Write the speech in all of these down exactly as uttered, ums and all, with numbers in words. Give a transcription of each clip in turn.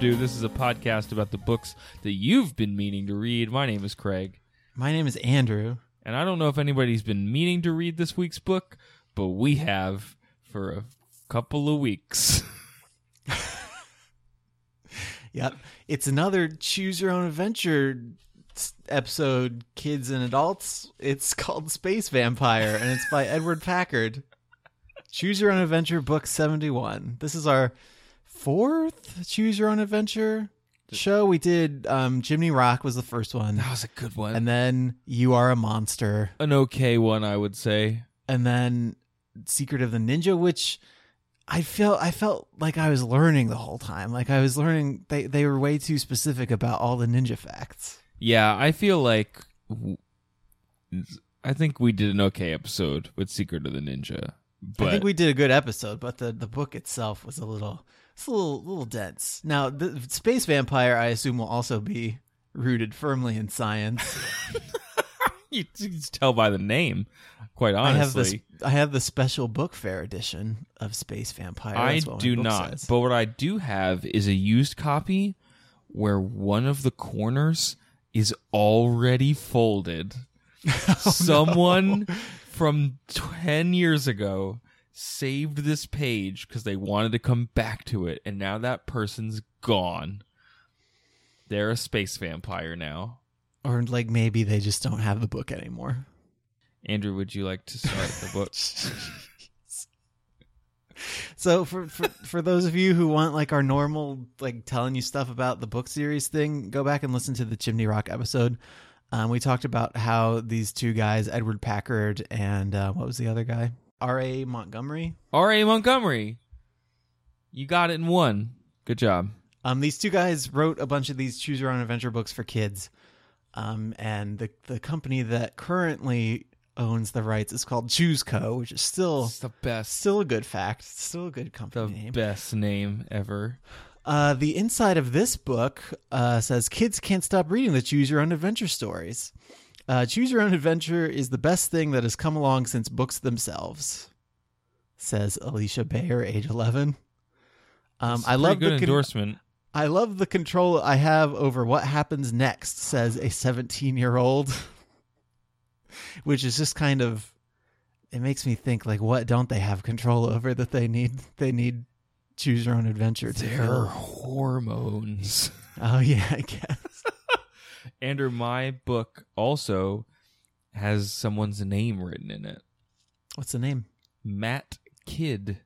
This is a podcast about the books that you've been meaning to read. My name is Craig. My name is Andrew. And I don't know if anybody's been meaning to read this week's book, but we have for a couple of weeks. Yep. It's another Choose Your Own Adventure episode, kids and adults. It's called Space Vampire, and it's by Edward Packard. Choose Your Own Adventure, book seventy-one. This is our fourth Choose Your Own Adventure show. We did um Jimmy Rock was the first one. That was a good one. And then You Are a Monster, an okay one, I would say. And then Secret of the Ninja, which I feel I felt like I was learning the whole time. Like I was learning they they were way too specific about all the ninja facts. Yeah, I feel like I think we did an okay episode with Secret of the Ninja. But I think we did a good episode, but the the book itself was a little It's a little, little dense. Now, the Space Vampire, I assume, will also be rooted firmly in science. You can tell by the name, quite honestly. I have, this, I have the special book fair edition of Space Vampire. I do not, says. But what I do have is a used copy where one of the corners is already folded. Oh, Someone no. from ten years ago saved this page because they wanted to come back to it, and now that person's gone. They're a space vampire now. Or like maybe they just don't have the book anymore. Andrew, would you like to start the book? So for, for for those of you who want like our normal like telling you stuff about the book series thing, go back and listen to the Chimney Rock episode. Um, we talked about how these two guys, Edward Packard and uh, what was the other guy? R A. Montgomery. R A. Montgomery. You got it in one. Good job. Um, these two guys wrote a bunch of these Choose Your Own Adventure books for kids. Um, and the the company that currently owns the rights is called Chooseco, which is still it's the best. Still a good fact. Still a good company the name. Best name ever. Uh, the inside of this book uh, says kids can't stop reading the Choose Your Own Adventure stories. Uh, Choose Your Own Adventure is the best thing that has come along since books themselves, says Alicia Bayer, age eleven. Um, I love good the con- endorsement. I love the control I have over what happens next, says a seventeen-year-old, which is just kind of, it makes me think like, what don't they have control over that they need? They need Choose Your Own Adventure. Their hormones. Oh yeah, I guess. Andrew, my book also has someone's name written in it. What's the name? Matt Kidd.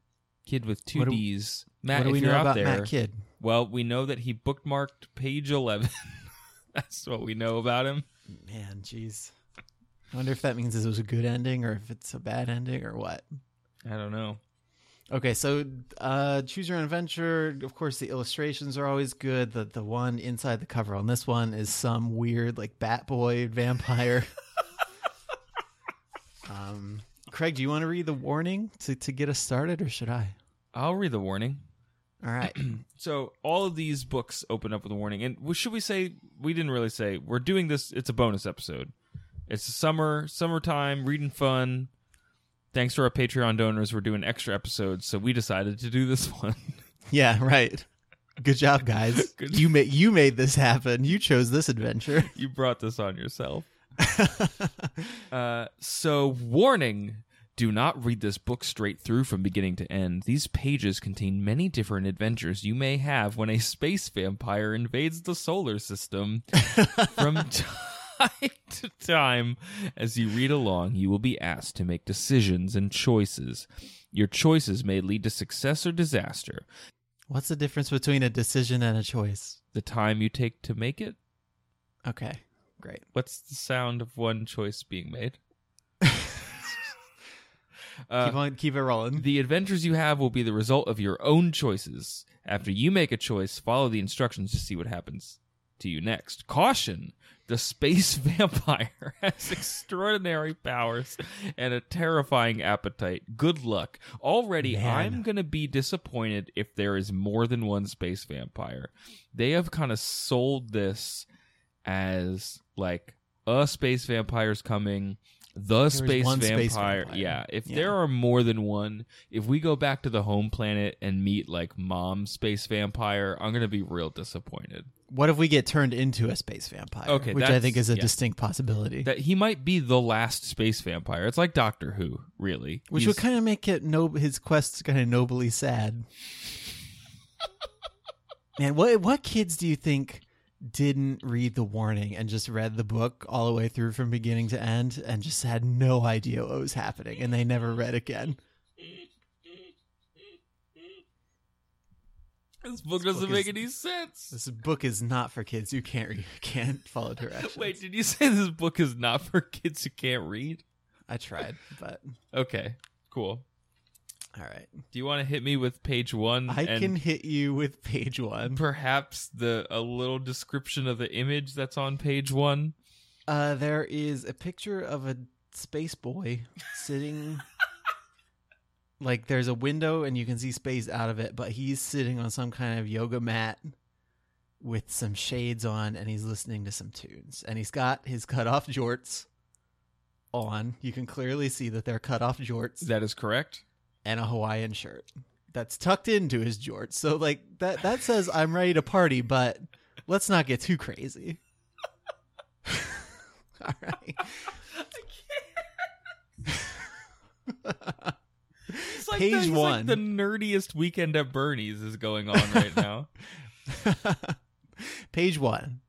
Kid with two what do, D's. Matt, what do if we you're know out about there, Matt Kidd? Well, we know that he bookmarked page eleven. That's what we know about him. Man, jeez. I wonder if that means it was a good ending or if it's a bad ending or what. I don't know. Okay, so uh, Choose Your Own Adventure, of course, the illustrations are always good. The the one inside the cover on this one is some weird, like, bat boy vampire. um, Craig, do you want to read the warning to, to get us started, or should I? I'll read the warning. All right. So all of these books open up with a warning. And should we say, we didn't really say, we're doing this, it's a bonus episode. It's summer, summertime, reading fun. Thanks to our Patreon donors, we're doing extra episodes, so we decided to do this one. Yeah, right. Good job, guys. Good. You made you made this happen. You chose this adventure. You brought this on yourself. uh, so, warning. Do not read this book straight through from beginning to end. These pages contain many different adventures you may have when a space vampire invades the solar system from time to time. As you read along, you will be asked to make decisions and choices. Your choices may lead to success or disaster. What's the difference between a decision and a choice? The time you take to make it. Okay, great. What's the sound of one choice being made? Uh, keep on, keep it rolling. The adventures you have will be the result of your own choices. After you make a choice, follow the instructions to see what happens to you next. Caution! The space vampire has extraordinary powers and a terrifying appetite. Good luck. Already, Man. I'm going to be disappointed if there is more than one space vampire. They have kind of sold this as like a space vampire's coming, the space vampire. space vampire. Yeah, if yeah. there are more than one, if we go back to the home planet and meet like mom space vampire, I'm going to be real disappointed. What if we get turned into a space vampire? Okay, which I think is a yeah. distinct possibility. That he might be the last space vampire. It's like Doctor Who, really. Which He's... would kind of make it no his quest kind of nobly sad. Man, what what kids do you think didn't read the warning and just read the book all the way through from beginning to end and just had no idea what was happening and they never read again? This book this doesn't book make is, any sense. This book is not for kids who can't read, who can't follow directions. Wait, did you say this book is not for kids who can't read? I tried, but... Okay, cool. All right. Do you want to hit me with page one? I and can hit you with page one. Perhaps the a little description of the image that's on page one? Uh, there is a picture of a space boy sitting... Like, there's a window, and you can see space out of it, but he's sitting on some kind of yoga mat with some shades on, and he's listening to some tunes. And he's got his cut-off jorts on. You can clearly see that they're cut-off jorts. That is correct. And a Hawaiian shirt that's tucked into his jorts. So, like, that, that says, I'm ready to party, but let's not get too crazy. All right. I can't. It's like Page the, it's one. Like the nerdiest weekend at Bernie's is going on right now. Page one.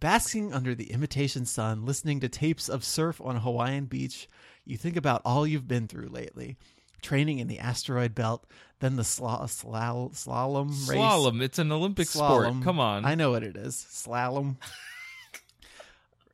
Basking under the imitation sun, listening to tapes of surf on a Hawaiian beach, you think about all you've been through lately. Training in the asteroid belt, then the sla- sla- slalom race. Slalom. It's an Olympic slalom. sport. Come on. I know what it is. Slalom.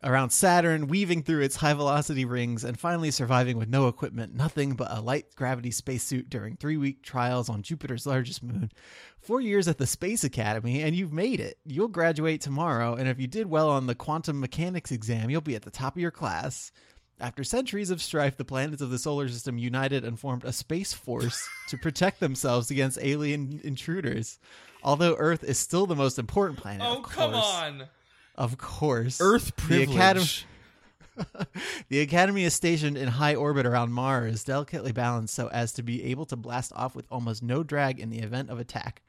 Around Saturn, weaving through its high-velocity rings, and finally surviving with no equipment, nothing but a light-gravity spacesuit during three-week trials on Jupiter's largest moon. Four years at the Space Academy, and you've made it. You'll graduate tomorrow, and if you did well on the quantum mechanics exam, you'll be at the top of your class. After centuries of strife, the planets of the solar system united and formed a space force to protect themselves against alien intruders. Although Earth is still the most important planet, Oh, of course, come on! Of course. Earth privilege. The Academy, the Academy is stationed in high orbit around Mars, delicately balanced so as to be able to blast off with almost no drag in the event of attack.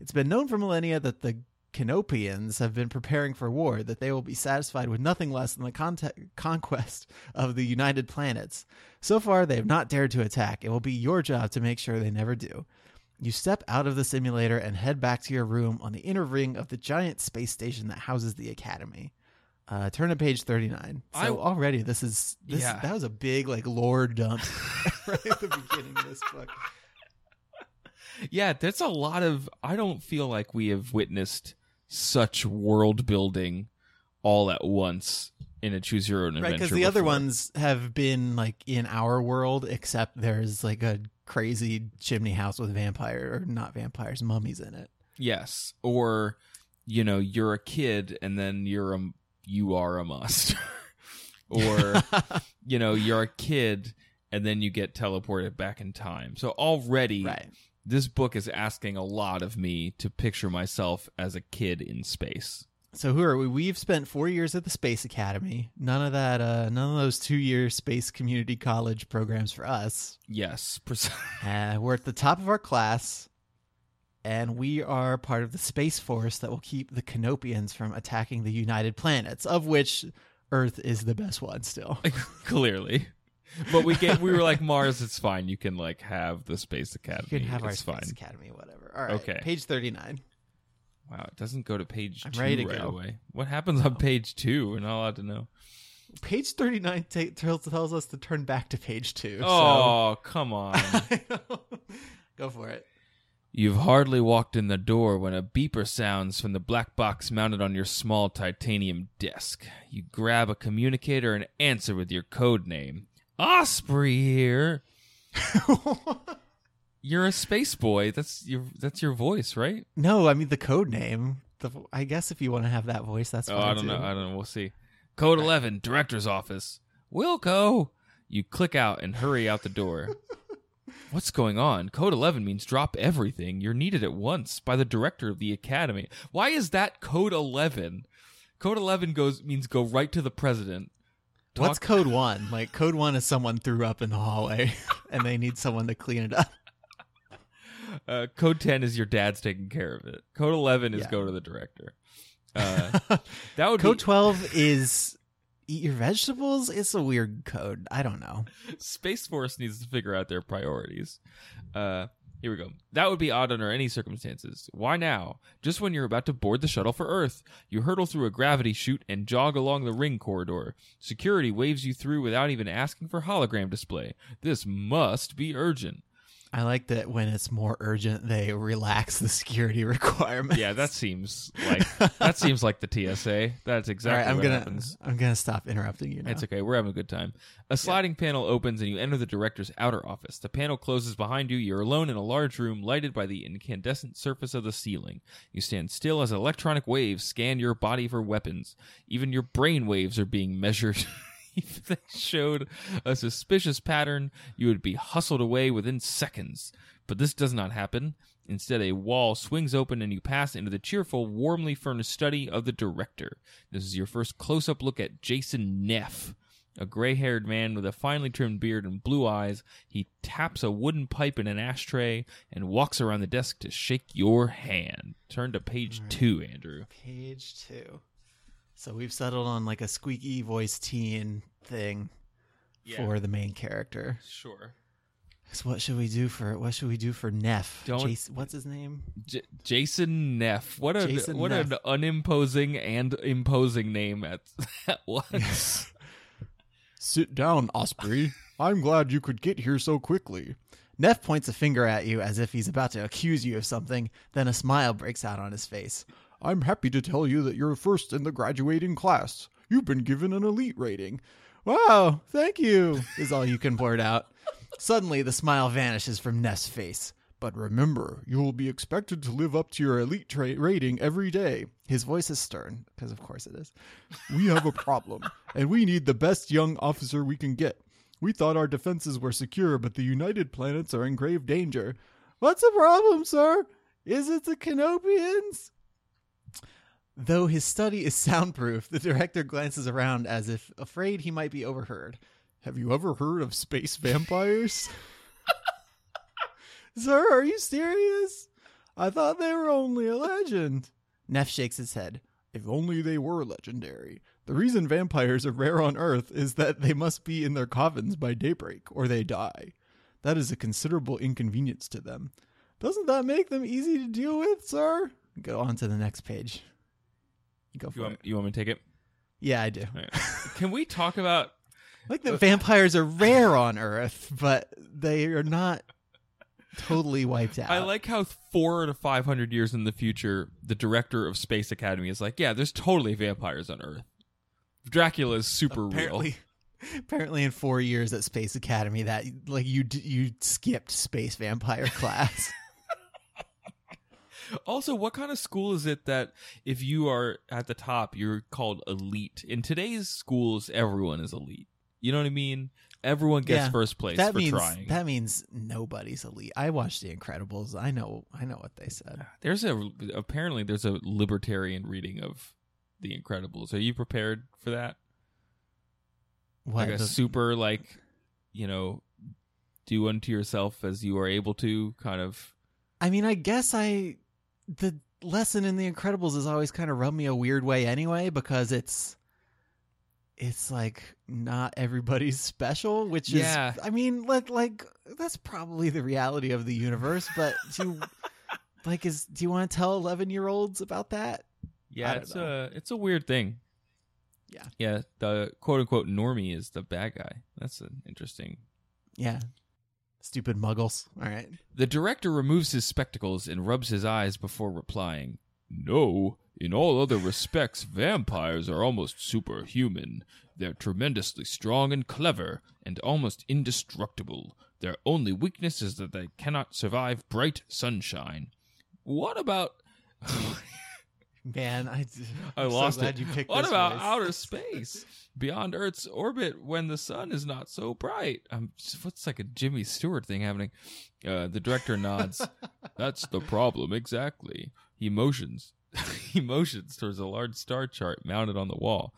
It's been known for millennia that the Canopians have been preparing for war, that they will be satisfied with nothing less than the con- conquest of the United Planets. So far, they have not dared to attack. It will be your job to make sure they never do. You step out of the simulator and head back to your room on the inner ring of the giant space station that houses the Academy. Uh, turn to page thirty-nine. So I, already this is this, yeah. that was a big like lore dump right at the beginning of this book. Yeah, there's a lot of I don't feel like we have witnessed such world building all at once in a Choose Your Own Adventure. Right, because the before. other ones have been like in our world, except there's like a crazy chimney house with vampire or not vampires, mummies in it. Yes, or you know, you're a kid and then you're a you are a monster, or you know, you're a kid and then you get teleported back in time. So already, right. this book is asking a lot of me to picture myself as a kid in space. So who are we? We've spent four years at the Space Academy. None of that, uh, none of those two-year space community college programs for us. Yes, precisely. Uh, we're at the top of our class, and we are part of the space force that will keep the Canopians from attacking the United Planets, of which Earth is the best one still. Clearly, but we get, we were like Mars. It's fine. You can like have the Space Academy. You can have it's our fine. Space Academy, whatever. All right. Okay. Page thirty-nine. Wow, it doesn't go to page I'm two ready to right go. away. What happens on page two? We're not allowed to know. Page thirty-nine t- tells us to turn back to page two. Oh, so. Come on. Go for it. You've hardly walked in the door when a beeper sounds from the black box mounted on your small titanium desk. You grab a communicator and answer with your code name. Osprey here. You're a space boy. That's your that's your voice, right? No, I mean the code name. The, I guess if you want to have that voice, that's fine. Oh, I don't too. know. I don't know. We'll see. Code eleven, director's office. Wilco. You click out and hurry out the door. What's going on? Code eleven means drop everything. You're needed at once by the director of the academy. Why is that code eleven? Code eleven goes means go right to the president. Talk- What's code one? Like, code one is someone threw up in the hallway and they need someone to clean it up. Uh, code ten is your dad's taking care of it. Code eleven is yeah. go to the director. Uh, that would code be- twelve is eat your vegetables. It's a weird code. I don't know. Space Force needs to figure out their priorities. Uh, here we go. That would be odd under any circumstances. Why now? Just when you're about to board the shuttle for Earth, you hurtle through a gravity chute and jog along the ring corridor. Security waves you through without even asking for hologram display. This must be urgent. I like that when it's more urgent, they relax the security requirements. Yeah, that seems like that seems like the T S A. That's exactly All right, I'm what gonna, happens. I'm going to stop interrupting you now. It's okay. We're having a good time. A sliding yeah. panel opens and you enter the director's outer office. The panel closes behind you. You're alone in a large room lighted by the incandescent surface of the ceiling. You stand still as electronic waves scan your body for weapons. Even your brain waves are being measured. If that showed a suspicious pattern, you would be hustled away within seconds. But this does not happen. Instead, a wall swings open and you pass into the cheerful, warmly furnished study of the director. This is your first close-up look at Jason Neff, a gray-haired man with a finely trimmed beard and blue eyes. He taps a wooden pipe in an ashtray and walks around the desk to shake your hand. Turn to page right. two, Andrew. Page two. So we've settled on like a squeaky voice teen thing yeah. for the main character. Sure. So what should we do for what should we do for Neff? Don't, Jason, what's his name? J- Jason Neff. What a Jason what Neff. an unimposing and imposing name at, at once. Sit down, Osprey. I'm glad you could get here so quickly. Neff points a finger at you as if he's about to accuse you of something. Then a smile breaks out on his face. I'm happy to tell you that you're first in the graduating class. You've been given an elite rating. Wow, thank you, is all you can blurt out. Suddenly, the smile vanishes from Neff's face. But remember, you will be expected to live up to your elite tra- rating every day. His voice is stern, because of course it is. We have a problem, and we need the best young officer we can get. We thought our defenses were secure, but the United Planets are in grave danger. What's the problem, sir? Is it the Canopians? Though his study is soundproof, the director glances around as if afraid he might be overheard. Have you ever heard of space vampires? Sir, are you serious? I thought they were only a legend. Neff shakes his head. If only they were legendary. The reason vampires are rare on Earth is that they must be in their coffins by daybreak, or they die. That is a considerable inconvenience to them. Doesn't that make them easy to deal with, sir? Go on to the next page. Go for you want, it. You want me to take it? Yeah, I do. Right. Can we talk about... like the vampires are rare on Earth, but they are not totally wiped out. I like how four to five hundred years in the future, the director of Space Academy is like, yeah, there's totally vampires on Earth. Dracula is super apparently, real. Apparently in four years at Space Academy, that like you you skipped space vampire class. Also, what kind of school is it that if you are at the top, you're called elite? In today's schools, everyone is elite. You know what I mean? Everyone gets yeah, first place that for means, trying. That means nobody's elite. I watched The Incredibles. I know. I know what they said. There's a apparently there's a libertarian reading of The Incredibles. Are you prepared for that? What, like a the... super like, you know, do unto yourself as you are able to kind of. I mean, I guess I. The lesson in The Incredibles has always kind of rubbed me a weird way anyway, because it's it's like not everybody's special, which yeah. is, I mean, like, like that's probably the reality of the universe, but do you, like, is, do you want to tell eleven-year-olds about that? Yeah, it's know. a it's a weird thing. Yeah. Yeah, the quote-unquote normie is the bad guy. That's an interesting... Yeah. Stupid muggles. All right. The director removes his spectacles and rubs his eyes before replying. No, in all other respects, vampires are almost superhuman. They're tremendously strong and clever and almost indestructible. Their only weakness is that they cannot survive bright sunshine. What about... Man, I, I lost so glad it. You picked what this about place. Outer space beyond Earth's orbit when the sun is not so bright? I'm just, what's like a Jimmy Stewart thing happening? Uh, the director nods. That's the problem, exactly. He motions. He motions towards a large star chart mounted on the wall.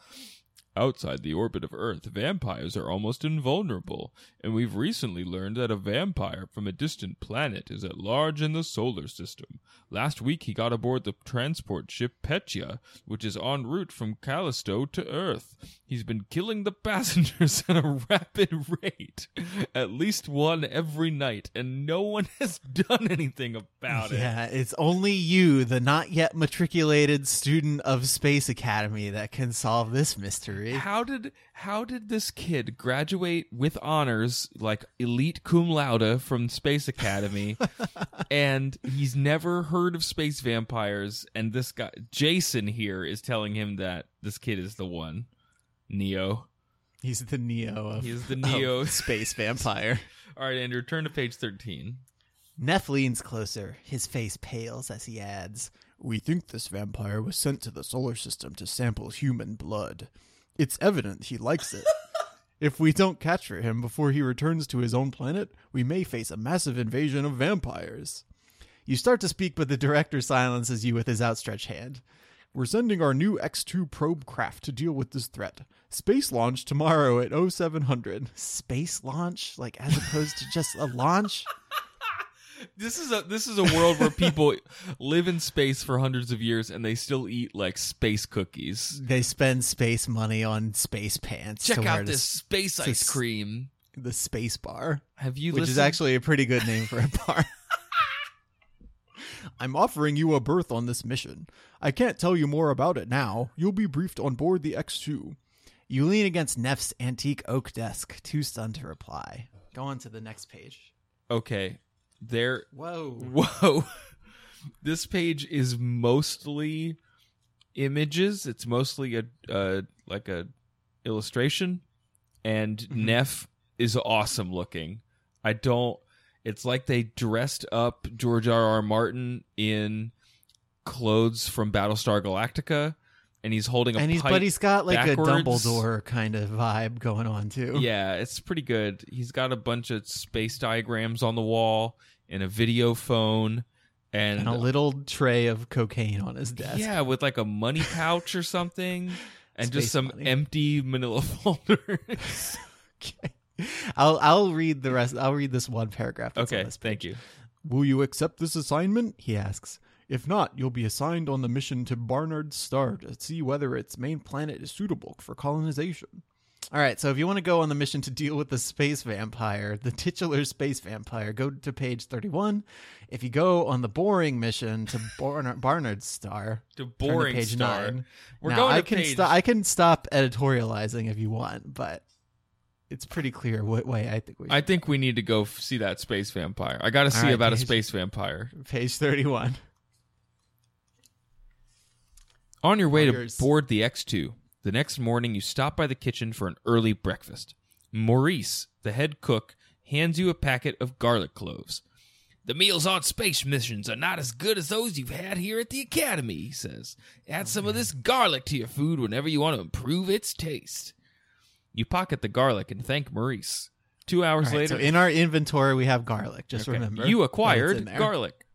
Outside the orbit of Earth, vampires are almost invulnerable, and we've recently learned that a vampire from a distant planet is at large in the solar system. Last week he got aboard the transport ship Petya, which is en route from Callisto to Earth. He's been killing the passengers at a rapid rate, at least one every night, and no one has done anything about it. Yeah, it's only you, the not yet matriculated student of Space Academy, that can solve this mystery. How did how did this kid graduate with honors, like elite cum laude from Space Academy, and he's never heard of space vampires? And this guy Jason here is telling him that this kid is the one, Neo. He's the Neo. Of, he's the Neo space vampire. All right, Andrew, turn to page thirteen. Neff leans closer. His face pales as he adds, "We think this vampire was sent to the solar system to sample human blood. It's evident he likes it. If we don't capture him before he returns to his own planet, we may face a massive invasion of vampires." You start to speak, but the director silences you with his outstretched hand. "We're sending our new X two probe craft to deal with this threat. Space launch tomorrow at oh seven hundred. Space launch? Like, as opposed to just a launch? This is a this is a world where people live in space for hundreds of years and they still eat like space cookies. They spend space money on space pants. Check out this to, space to ice cream, the space bar. Have you? Which listened? Is actually a pretty good name for a bar. "I'm offering you a berth on this mission. I can't tell you more about it now. You'll be briefed on board the X two. You lean against Neff's antique oak desk, too stunned to reply. Go on to the next page. Okay. There, whoa, whoa! This page is mostly images. It's mostly a uh, like a illustration, and mm-hmm. Neff is awesome looking. I don't. It's like they dressed up George R R. Martin in clothes from Battlestar Galactica, and he's holding a and he's, pipe but he's got like backwards. A Dumbledore kind of vibe going on too. Yeah, it's pretty good. He's got a bunch of space diagrams on the wall. And a video phone. And, and a little tray of cocaine on his desk. Yeah, with like a money pouch or something. And space just some money. Empty manila folders. Okay. I'll, I'll read the rest. I'll read this one paragraph. That's okay, on this thank you. "Will you accept this assignment?" he asks. "If not, you'll be assigned on the mission to Barnard's Star to see whether its main planet is suitable for colonization." All right, so if you want to go on the mission to deal with the space vampire, the titular space vampire, go to page thirty-one. If you go on the boring mission to Barn- Barnard's Star, to boring turn to page star. nine. We're now, going I to can page. St- I can stop editorializing if you want, but it's pretty clear what way I think we. Should I think go. We need to go see that space vampire. I got to see right, about page, a space vampire. Page thirty-one. On your way Rogers. To board the X two. The next morning, you stop by the kitchen for an early breakfast. Maurice, the head cook, hands you a packet of garlic cloves. "The meals on space missions are not as good as those you've had here at the Academy," he says. "Add oh, some man. of this garlic to your food whenever you want to improve its taste." You pocket the garlic and thank Maurice. Two hours right, later... So in our inventory, we have garlic. Just okay. remember. You acquired garlic.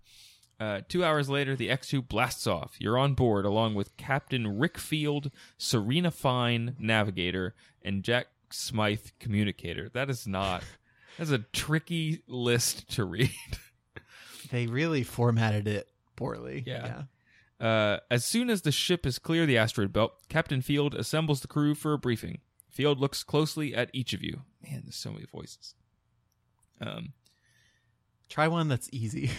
Uh, two hours later, the X two blasts off. You're on board along with Captain Rick Field, Serena Fine, Navigator, and Jack Smythe, Communicator. That is not... That's a tricky list to read. They really formatted it poorly. Yeah. yeah. Uh, as soon as the ship is clear of the asteroid belt, Captain Field assembles the crew for a briefing. Field looks closely at each of you. Man, there's so many voices. Um, Try one that's easy.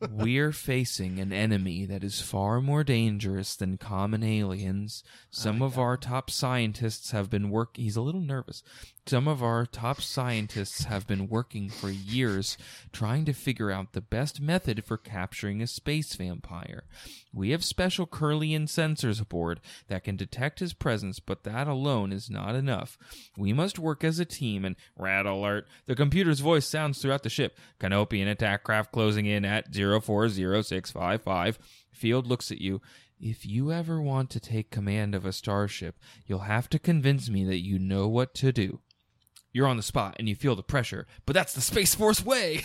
We're facing an enemy that is far more dangerous than common aliens. Some oh, of God. our top scientists have been working... He's a little nervous. Some of our top scientists have been working for years trying to figure out the best method for capturing a space vampire. We have special Kirlian sensors aboard that can detect his presence, but that alone is not enough. We must work as a team and... Rat alert. The computer's voice sounds throughout the ship. Canopian attack craft closing in at zero four zero six five five. Field looks at you. If you ever want to take command of a starship, you'll have to convince me that you know what to do. You're on the spot and you feel the pressure, but that's the Space Force way.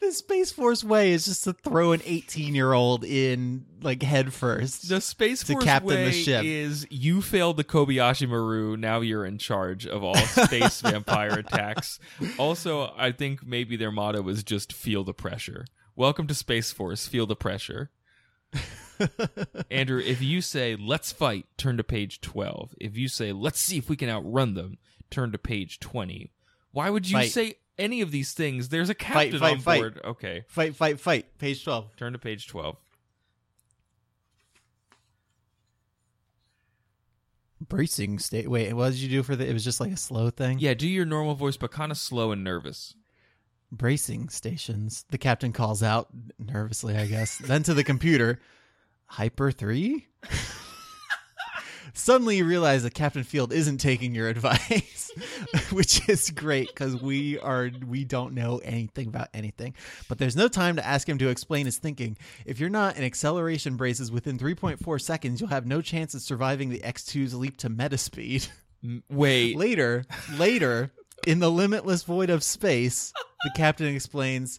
The Space Force way is just to throw an eighteen-year-old in like head first. The Space Force way is you failed the Kobayashi Maru. Now you're in charge of all space vampire attacks. Also, I think maybe their motto is just feel the pressure. Welcome to Space Force. Feel the pressure. Andrew, if you say, let's fight, turn to page twelve. If you say, let's see if we can outrun them, turn to page twenty. Why would you fight. say any of these things? There's a captain fight, fight, on board. Fight. Okay. Fight, fight, fight. Page twelve. Turn to page twelve. Bracing state. Wait, what did you do for the... It was just like a slow thing? Yeah, do your normal voice, but kind of slow and nervous. Bracing stations. The captain calls out nervously, I guess. Then to the computer, Hyper three? Suddenly you realize that Captain Field isn't taking your advice, which is great because we are we don't know anything about anything. But there's no time to ask him to explain his thinking. If you're not in acceleration braces within three point four seconds, you'll have no chance of surviving the X two's leap to metaspeed. Wait. Later, later, in the limitless void of space, the captain explains,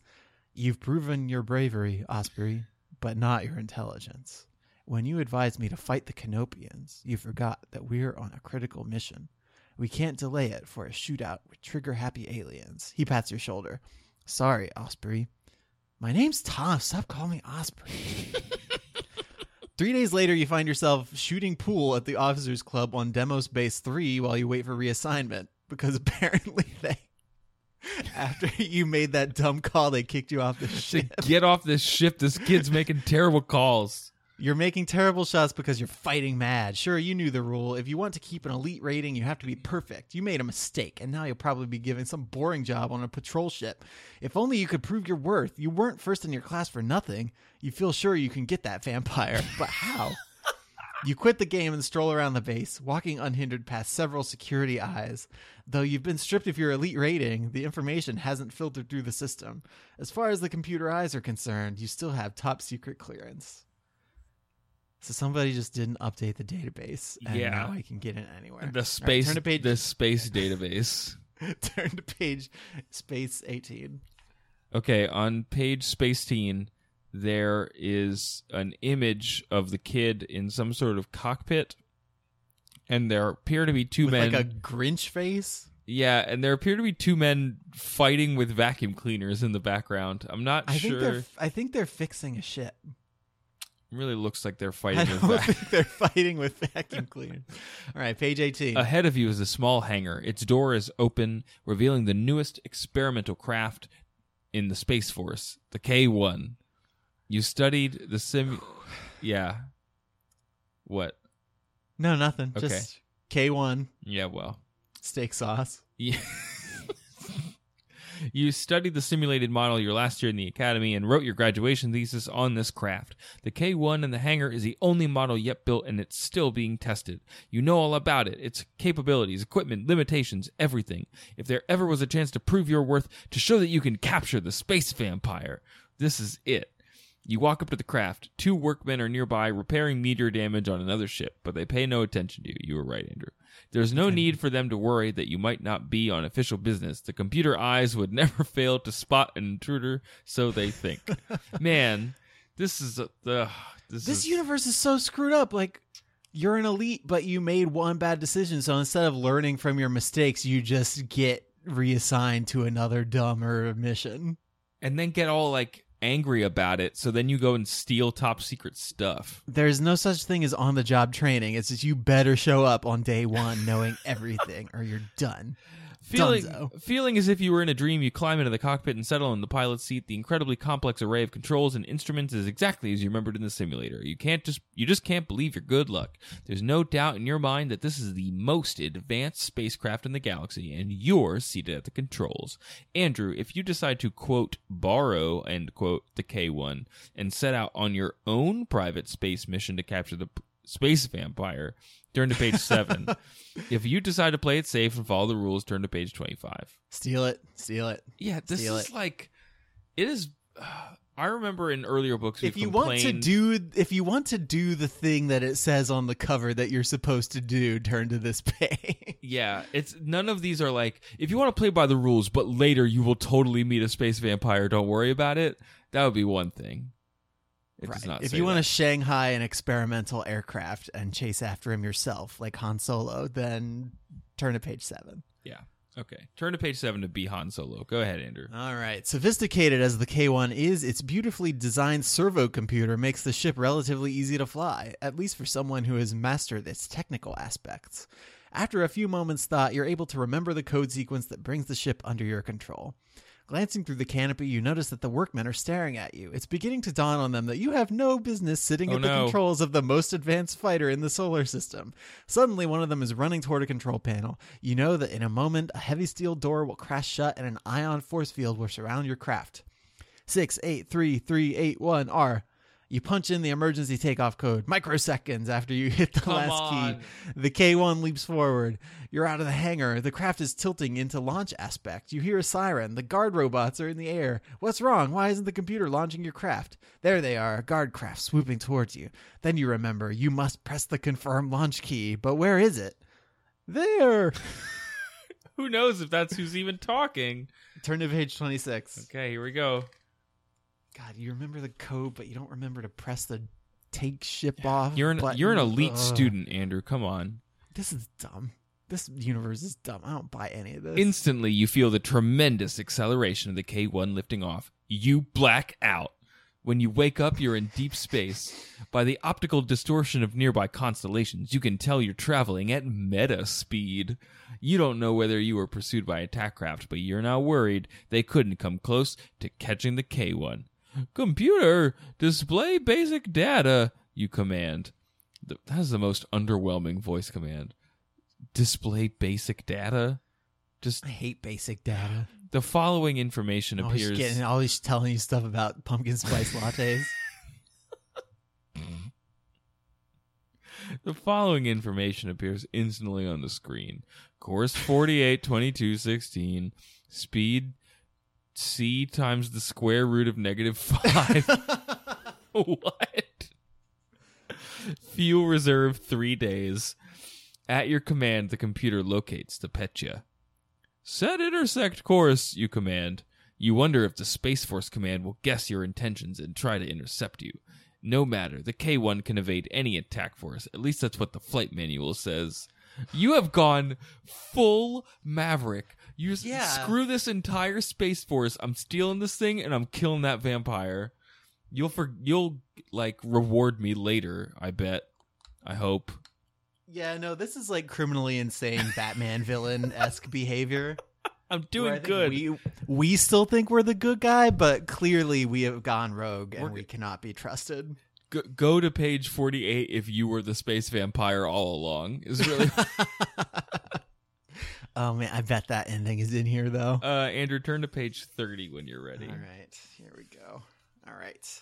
"You've proven your bravery, Osprey, but not your intelligence. When you advised me to fight the Canopians, you forgot that we're on a critical mission. We can't delay it for a shootout with trigger-happy aliens." He pats your shoulder. "Sorry, Osprey." "My name's Tom. Stop calling me Osprey." Three days later, you find yourself shooting pool at the officers' club on Demos Base three while you wait for reassignment, because apparently they... After you made that dumb call, they kicked you off the ship. Get off this ship. This kid's making terrible calls. You're making terrible shots because you're fighting mad. Sure, you knew the rule. If you want to keep an elite rating, you have to be perfect. You made a mistake, and now you'll probably be given some boring job on a patrol ship. If only you could prove your worth. You weren't first in your class for nothing. You feel sure you can get that vampire, but how? You quit the game and stroll around the base, walking unhindered past several security eyes. Though you've been stripped of your elite rating, the information hasn't filtered through the system. As far as the computer eyes are concerned, you still have top secret clearance. So somebody just didn't update the database, and yeah. now I can get in anywhere. The space, right, turn to page... the space database. Turn to page space eighteen. Okay, on page space eighteen, there is an image of the kid in some sort of cockpit, and there appear to be two with men... like a Grinch face? Yeah, and there appear to be two men fighting with vacuum cleaners in the background. I'm not I sure... Think I think they're fixing a ship. Really looks like they're fighting. I don't with vac- think they're fighting with vacuum cleaners. All right, page eighteen. Ahead of you is a small hangar. Its door is open, revealing the newest experimental craft in the Space Force, the K one. You studied the sim. Yeah. What? No, nothing. Okay. Just K one. Yeah, well. Steak sauce. Yeah. You studied the simulated model your last year in the academy and wrote your graduation thesis on this craft. The K one in the hangar is the only model yet built, and it's still being tested. You know all about it, its capabilities, equipment, limitations, everything. If there ever was a chance to prove your worth, to show that you can capture the space vampire, this is it. You walk up to the craft. Two workmen are nearby repairing meteor damage on another ship, but they pay no attention to you. You were right, Andrew. There's no need for them to worry that you might not be on official business. The computer eyes would never fail to spot an intruder, so they think. Man, this is... Uh, this this is... universe is so screwed up. Like, you're an elite, but you made one bad decision, so instead of learning from your mistakes, you just get reassigned to another dumber mission. And then get all, like... angry about it, so then you go and steal top secret stuff. There's no such thing as on-the-job training. It's just you better show up on day one knowing everything or you're done. Feeling, Dunzo. Feeling as if you were in a dream, you climb into the cockpit and settle in the pilot's seat. The incredibly complex array of controls and instruments is exactly as you remembered in the simulator. You can't just you just can't believe your good luck. There's no doubt in your mind that this is the most advanced spacecraft in the galaxy, and you're seated at the controls. Andrew, if you decide to, quote, borrow, end quote, the K one and set out on your own private space mission to capture the p- space vampire... Turn to page seven. If you decide to play it safe and follow the rules, turn to page twenty-five. Steal it. Steal it. Yeah, this Steal is it. like... It is... Uh, I remember in earlier books we if you complained... want to do If you want to do the thing that it says on the cover that you're supposed to do, turn to this page. Yeah, it's none of these are like, if you want to play by the rules, but later you will totally meet a space vampire, don't worry about it. That would be one thing. It right. does not if you that. want to Shanghai an experimental aircraft and chase after him yourself, like Han Solo, then turn to page seven. Yeah. Okay. Turn to page seven to be Han Solo. Go ahead, Andrew. All right. Sophisticated as the K one is, its beautifully designed servo computer makes the ship relatively easy to fly, at least for someone who has mastered its technical aspects. After a few moments' thought, you're able to remember the code sequence that brings the ship under your control. Glancing through the canopy, you notice that the workmen are staring at you. It's beginning to dawn on them that you have no business sitting oh, at the no. controls of the most advanced fighter in the solar system. Suddenly, one of them is running toward a control panel. You know that in a moment, a heavy steel door will crash shut and an ion force field will surround your craft. six eight three three eight one R. You punch in the emergency takeoff code. Microseconds after you hit the Come last on. key, the K one leaps forward. You're out of the hangar. The craft is tilting into launch aspect. You hear a siren. The guard robots are in the air. What's wrong? Why isn't the computer launching your craft? There they are, guard craft swooping towards you. Then you remember you must press the confirm launch key. But where is it? There. Who knows if that's who's even talking? Turn to page twenty-six. Okay, here we go. God, you remember the code, but you don't remember to press the take ship yeah. off You're an button. You're an elite Ugh. student, Andrew. Come on. This is dumb. This universe is dumb. I don't buy any of this. Instantly, you feel the tremendous acceleration of the K one lifting off. You black out. When you wake up, you're in deep space. By the optical distortion of nearby constellations, you can tell you're traveling at meta speed. You don't know whether you were pursued by attack craft, but you're now worried they couldn't come close to catching the K one. Computer, display basic data, you command. That is the most underwhelming voice command. Display basic data? Just I hate basic data. The following information I'm appears... Always, getting, always telling you stuff about pumpkin spice lattes. The following information appears instantly on the screen. Course forty-eight twenty-two sixteen, speed... C times the square root of negative five. What? Fuel reserve three days. At your command, the computer locates the Petya. Set intersect course, you command. You wonder if the Space Force command will guess your intentions and try to intercept you. No matter, the K one can evade any attack force. At least that's what the flight manual says. You have gone full Maverick. You just yeah. screw this entire Space Force. I'm stealing this thing and I'm killing that vampire. You'll for, you'll like reward me later, I bet. I hope. Yeah, no, this is like criminally insane Batman villain-esque behavior. I'm doing good. We, we still think we're the good guy, but clearly we have gone rogue and we're... we cannot be trusted. Go, go to page forty-eight if you were the space vampire all along. Is really. Oh, man, I bet that ending is in here, though. Uh, Andrew, turn to page thirty when you're ready. All right, here we go. All right.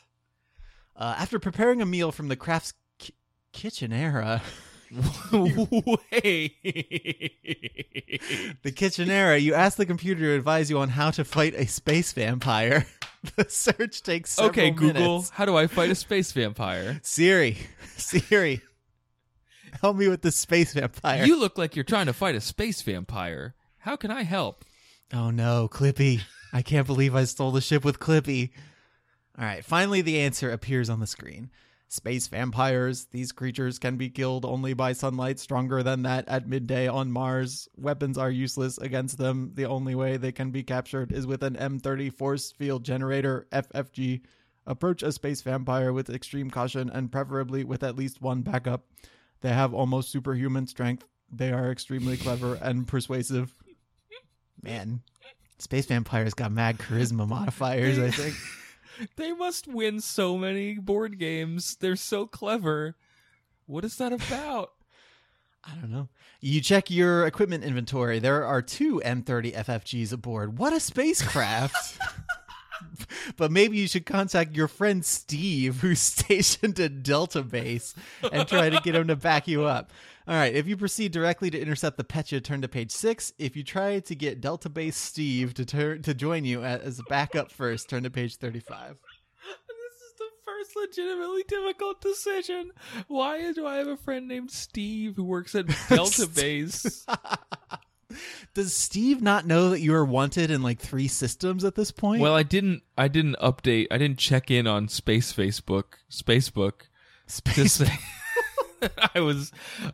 Uh, after preparing a meal from the craft's ki- kitchenera... Wait. The kitchenera, you ask the computer to advise you on how to fight a space vampire. The search takes several okay, minutes. Okay, Google, how do I fight a space vampire? Siri. Siri. Help me with this space vampire. You look like you're trying to fight a space vampire. How can I help? Oh, no, Clippy. I can't believe I stole the ship with Clippy. All right, finally the answer appears on the screen. Space vampires. These creatures can be killed only by sunlight stronger than that at midday on Mars. Weapons are useless against them. The only way they can be captured is with an M thirty force field generator, F F G. Approach a space vampire with extreme caution and preferably with at least one backup. They have almost superhuman strength. They are extremely clever and persuasive. Man, space vampires got mad charisma modifiers, I think. They must win so many board games. They're so clever. What is that about? I don't know. You check your equipment inventory. There are two M thirty F F Gs aboard. What a spacecraft. But maybe you should contact your friend Steve, who's stationed at Delta Base, and try to get him to back you up. All right, if you proceed directly to intercept the Petya, turn to page six. If you try to get Delta Base Steve to turn to join you as a backup first, turn to page thirty-five. This is the first legitimately difficult decision. Why do I have a friend named Steve who works at Delta Base? Does Steve not know that you are wanted in like three systems at this point? Well, I didn't. I didn't update. I didn't check in on Space Facebook. Spacebook. Space. To say I was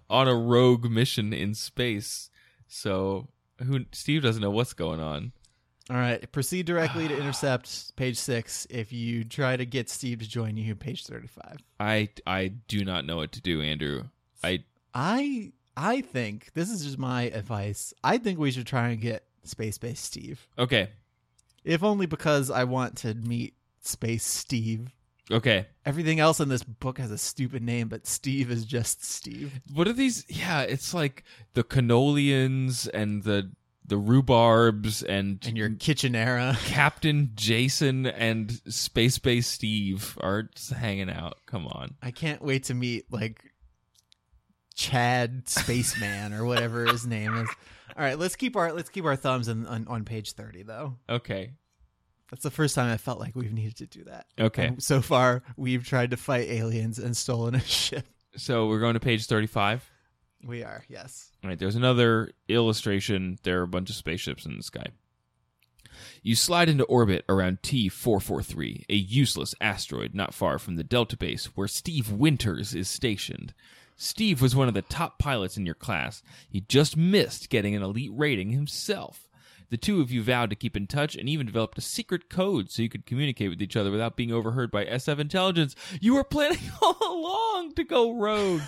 on a rogue mission in space, so who Steve doesn't know what's going on. All right, proceed directly to intercept page six. If you try to get Steve to join you, page thirty-five. I I do not know what to do, Andrew. I I. I think, this is just my advice, I think we should try and get Space Base Steve. Okay. If only because I want to meet Space Steve. Okay. Everything else in this book has a stupid name, but Steve is just Steve. What are these? Yeah, it's like the Canopians and the the Rhubarbs and... And your Kitchenera. Captain Jason and Space Base Steve are just hanging out. Come on. I can't wait to meet, like... Chad Spaceman or whatever his name is. All right, let's keep our let's keep our thumbs on, on, on page thirty though. Okay, that's the first time I felt like we've needed to do that. Okay, and so far we've tried to fight aliens and stolen a ship. So we're going to page thirty-five. We are, yes. All right, there's another illustration. There are a bunch of spaceships in the sky. You slide into orbit around T four forty-three, a useless asteroid not far from the Delta Base where Steve Winters is stationed. Steve was one of the top pilots in your class. He just missed getting an elite rating himself. The two of you vowed to keep in touch and even developed a secret code so you could communicate with each other without being overheard by S F intelligence. You were planning all along to go rogue.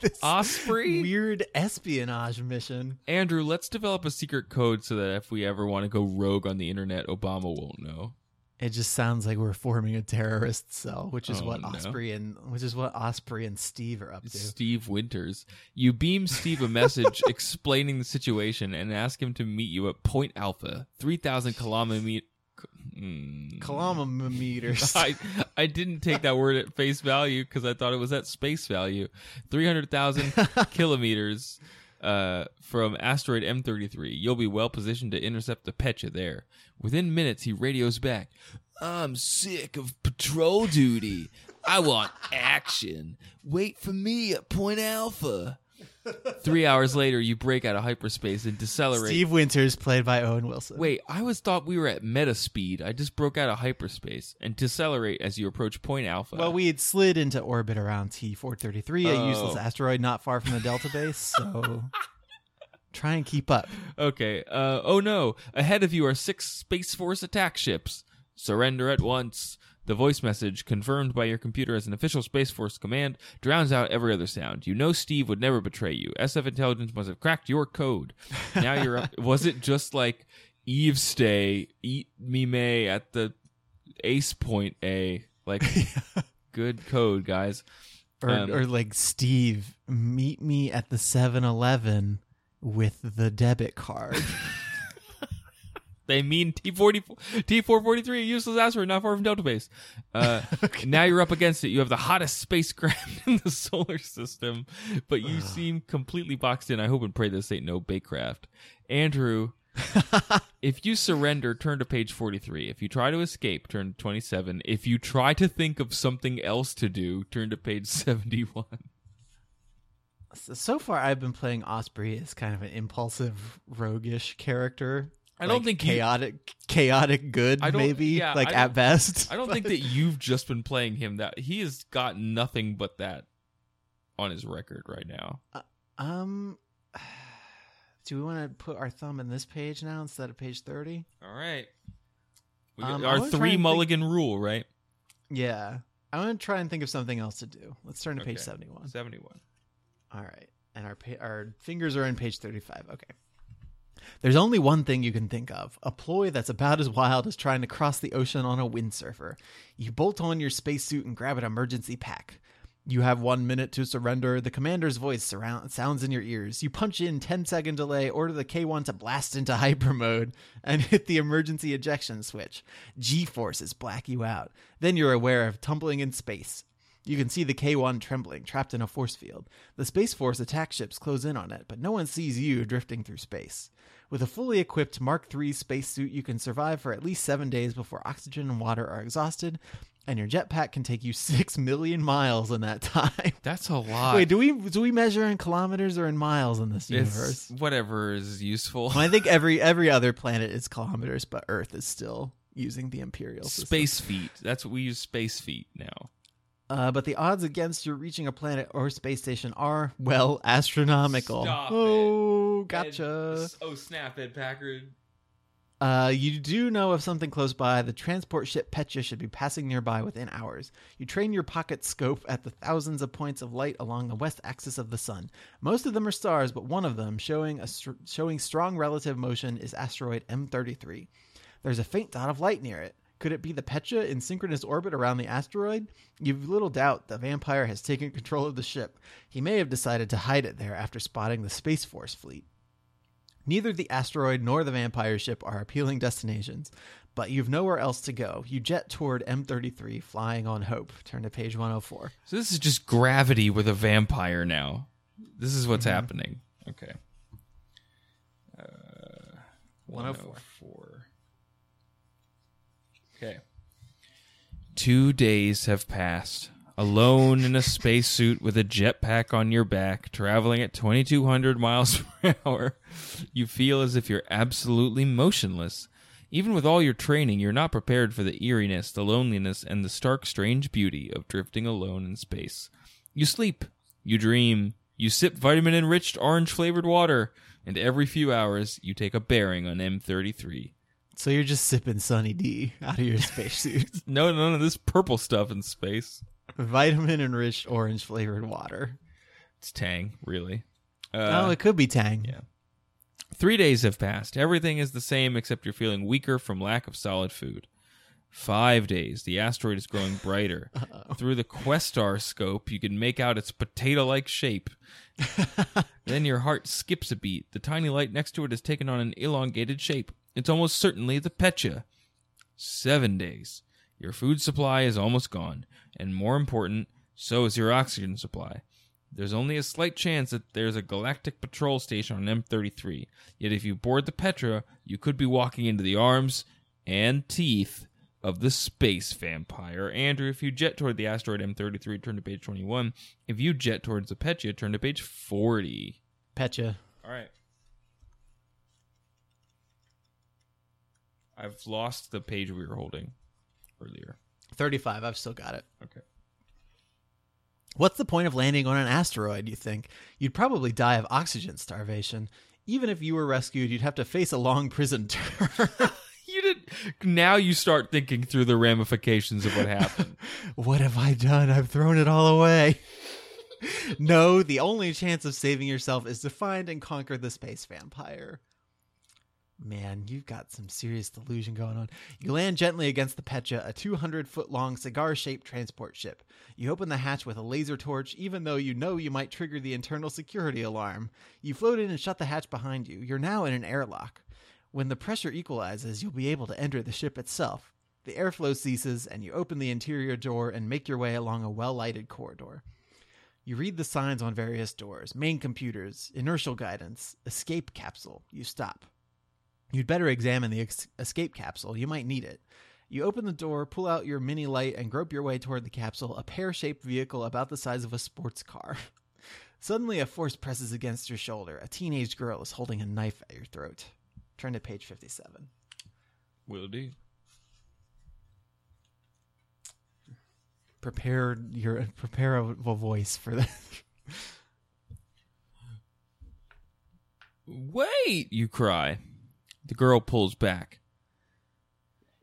This Osprey? Weird espionage mission. Andrew, let's develop a secret code so that if we ever want to go rogue on the internet, Obama won't know. It just sounds like we're forming a terrorist cell, which is oh, what Osprey no. and which is what Osprey and Steve are up to. Steve Winters. You beam Steve a message explaining the situation and ask him to meet you at Point Alpha, three thousand kilometers. Mm. Kilometers. I, I didn't take that word at face value because I thought it was at space value. Three hundred thousand kilometers. Uh, from asteroid M thirty-three. You'll be well positioned to intercept the Petya there. Within minutes, he radios back. I'm sick of patrol duty. I want action. Wait for me at Point Alpha. Three hours later, you break out of hyperspace and decelerate. Steve Winters, played by Owen Wilson. Wait, I always thought we were at meta speed. I just broke out of hyperspace and decelerate as you approach Point Alpha. Well, we had slid into orbit around T four thirty-three, oh. a useless asteroid not far from the Delta Base, so try and keep up. Okay. Uh, oh, no. Ahead of you are six Space Force attack ships. Surrender at once. The voice message, confirmed by your computer as an official Space Force command, drowns out every other sound. You know Steve would never betray you. S F intelligence must have cracked your code. Now you're up. Was it just like Eve stay, eat me may at the ace point A? Like, yeah. Good code, guys. Or, um, or like, Steve, meet me at the seven eleven with the debit card. They mean T forty-four, T four forty-three, a useless asteroid not far from Delta Base. Uh, okay. Now you're up against it. You have the hottest spacecraft in the solar system, but you Ugh. seem completely boxed in. I hope and pray this ain't no Baycraft. Andrew, if you surrender, turn to page forty-three. If you try to escape, turn to twenty-seven. If you try to think of something else to do, turn to page seventy-one. So, so far, I've been playing Osprey as kind of an impulsive, roguish character. I like don't think chaotic, you, chaotic good. Maybe yeah, like at best. I don't but. think that you've just been playing him. That he has got nothing but that on his record right now. Uh, um, do we want to put our thumb in this page now instead of page thirty? All right. We got um, our three mulligan think, rule, right? Yeah, I want to try and think of something else to do. Let's turn to okay. page seventy-one. Seventy-one. All right, and our pa- our fingers are in page thirty-five. Okay. There's only one thing you can think of, a ploy that's about as wild as trying to cross the ocean on a windsurfer. You bolt on your spacesuit and grab an emergency pack. You have one minute to surrender. The commander's voice surround, sounds in your ears. You punch in ten second delay, order the K one to blast into hyper mode, and hit the emergency ejection switch. G-forces black you out. Then you're aware of tumbling in space. You can see the K one trembling, trapped in a force field. The Space Force attack ships close in on it, but no one sees you drifting through space. With a fully equipped Mark three spacesuit, you can survive for at least seven days before oxygen and water are exhausted, and your jetpack can take you six million miles in that time. That's a lot. Wait, do we do we measure in kilometers or in miles in this universe? It's whatever is useful. Well, I think every every other planet is kilometers, but Earth is still using the imperial system. Space feet. That's what we use. Space feet now. Uh, but the odds against you reaching a planet or space station are, well, astronomical. Stop oh, it. gotcha. Ed, oh, snap, Ed Packard. Uh, you do know of something close by. The transport ship Petya should be passing nearby within hours. You train your pocket scope at the thousands of points of light along the west axis of the sun. Most of them are stars, but one of them, showing, a str- showing strong relative motion, is asteroid M thirty-three. There's a faint dot of light near it. Could it be the Petya in synchronous orbit around the asteroid? You've little doubt the vampire has taken control of the ship. He may have decided to hide it there after spotting the Space Force fleet. Neither the asteroid nor the vampire ship are appealing destinations, but you've nowhere else to go. You jet toward M thirty-three, flying on hope. Turn to page one oh four. So this is just gravity with a vampire now. This is what's mm-hmm. happening. Okay. Uh, one oh four. one oh four. Okay. Two days have passed. Alone in a spacesuit with a jetpack on your back, traveling at twenty-two hundred miles per hour, you feel as if you're absolutely motionless. Even with all your training, you're not prepared for the eeriness, the loneliness, and the stark, strange beauty of drifting alone in space. You sleep. You dream. You sip vitamin-enriched orange-flavored water. And every few hours, you take a bearing on M thirty-three. So you're just sipping Sunny D out of your spacesuit. No, none of this purple stuff in space. Vitamin-enriched orange-flavored water. It's Tang, really. Uh, oh, it could be Tang. Yeah. Three days have passed. Everything is the same except you're feeling weaker from lack of solid food. Five days. The asteroid is growing brighter. Uh-oh. Through the Questar scope, you can make out its potato-like shape. Then your heart skips a beat. The tiny light next to it has taken on an elongated shape. It's almost certainly the Petya. Seven days. Your food supply is almost gone, and more important, so is your oxygen supply. There's only a slight chance that there's a galactic patrol station on M thirty-three, yet if you board the Petya, you could be walking into the arms and teeth of the space vampire. Andrew, if you jet toward the asteroid M thirty-three, turn to page twenty-one. If you jet towards the Petya, turn to page forty. Petya. All right. I've lost the page we were holding earlier. thirty-five. I've still got it. Okay. What's the point of landing on an asteroid, you think? You'd probably die of oxygen starvation. Even if you were rescued, you'd have to face a long prison term. You didn't. Now you start thinking through the ramifications of what happened. What have I done? I've thrown it all away. No, the only chance of saving yourself is to find and conquer the space vampire. Man, you've got some serious delusion going on. You land gently against the Petya, a two hundred foot long cigar-shaped transport ship. You open the hatch with a laser torch, even though you know you might trigger the internal security alarm. You float in and shut the hatch behind you. You're now in an airlock. When the pressure equalizes, you'll be able to enter the ship itself. The airflow ceases, and you open the interior door and make your way along a well-lighted corridor. You read the signs on various doors, main computers, inertial guidance, escape capsule. You stop. You'd better examine the ex- escape capsule. You might need it. You open the door, pull out your mini light, and grope your way toward the capsule, a pear-shaped vehicle about the size of a sports car. Suddenly, a force presses against your shoulder. A teenage girl is holding a knife at your throat. Turn to page fifty-seven. Will do. Prepare your prepare a voice for that. Wait! You cry. The girl pulls back.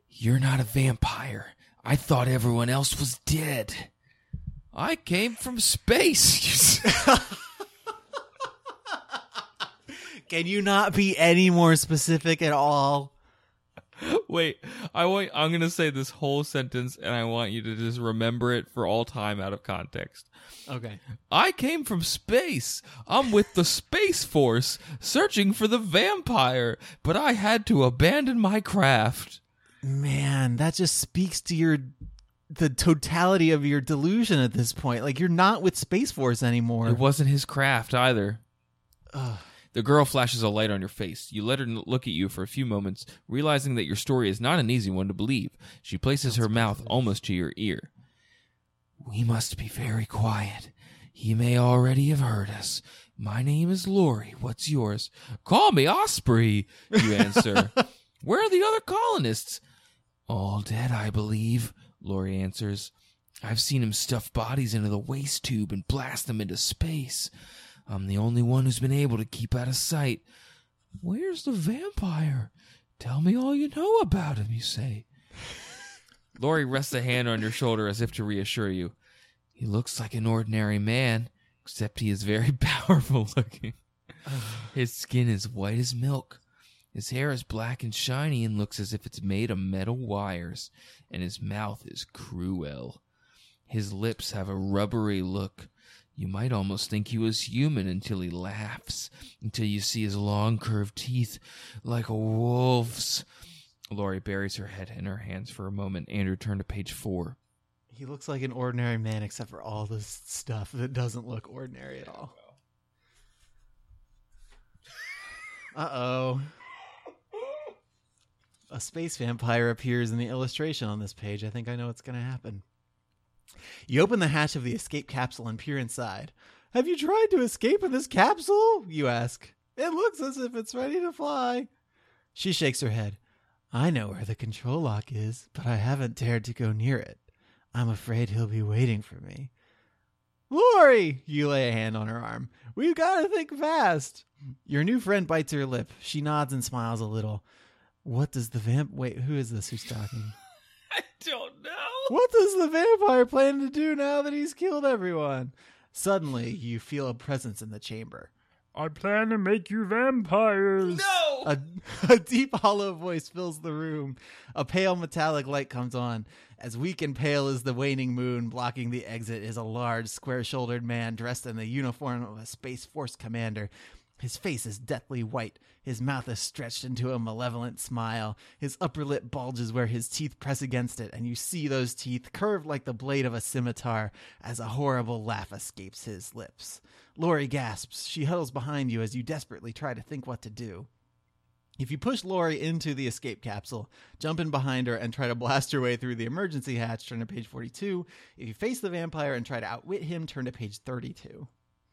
You're not a vampire. I thought everyone else was dead. I came from space. Can you not be any more specific at all? Wait, I want, I'm going to say this whole sentence, and I want you to just remember it for all time out of context. Okay. I came from space. I'm with the Space Force, searching for the vampire, but I had to abandon my craft. Man, that just speaks to your the totality of your delusion at this point. Like, you're not with Space Force anymore. It wasn't his craft either. Ugh. The girl flashes a light on your face. You let her look at you for a few moments, realizing that your story is not an easy one to believe. She places her mouth almost to your ear. We must be very quiet. He may already have heard us. My name is Lori. What's yours? Call me Osprey, you answer. Where are the other colonists? All dead, I believe, Lori answers. I've seen him stuff bodies into the waste tube and blast them into space. I'm the only one who's been able to keep out of sight. Where's the vampire? Tell me all you know about him, you say. Lori rests a hand on your shoulder as if to reassure you. He looks like an ordinary man, except he is very powerful looking. His skin is white as milk. His hair is black and shiny and looks as if it's made of metal wires, and his mouth is cruel. His lips have a rubbery look. You might almost think he was human until he laughs, until you see his long curved teeth like a wolf's. Lori buries her head in her hands for a moment and returned to page four. He looks like an ordinary man except for all this stuff that doesn't look ordinary at all. Uh-oh. A space vampire appears in the illustration on this page. I think I know what's going to happen. You open the hatch of the escape capsule and peer inside. Have you tried to escape in this capsule? You ask. It looks as if it's ready to fly. She shakes her head. I know where the control lock is, but I haven't dared to go near it. I'm afraid he'll be waiting for me. Lori! You lay a hand on her arm. We've got to think fast. Your new friend bites her lip. She nods and smiles a little. What does the vamp... Wait, who is this who's talking? I don't know. What does the vampire plan to do now that he's killed everyone? Suddenly, you feel a presence in the chamber. I plan to make you vampires. No! A, a deep, hollow voice fills the room. A pale metallic light comes on. As weak and pale as the waning moon, blocking the exit is a large, square-shouldered man dressed in the uniform of a Space Force commander. His face is deathly white. His mouth is stretched into a malevolent smile. His upper lip bulges where his teeth press against it, and you see those teeth curved like the blade of a scimitar as a horrible laugh escapes his lips. Lori gasps. She huddles behind you as you desperately try to think what to do. If you push Lori into the escape capsule, jump in behind her, and try to blast your way through the emergency hatch, turn to page forty-two. If you face the vampire and try to outwit him, turn to page thirty-two.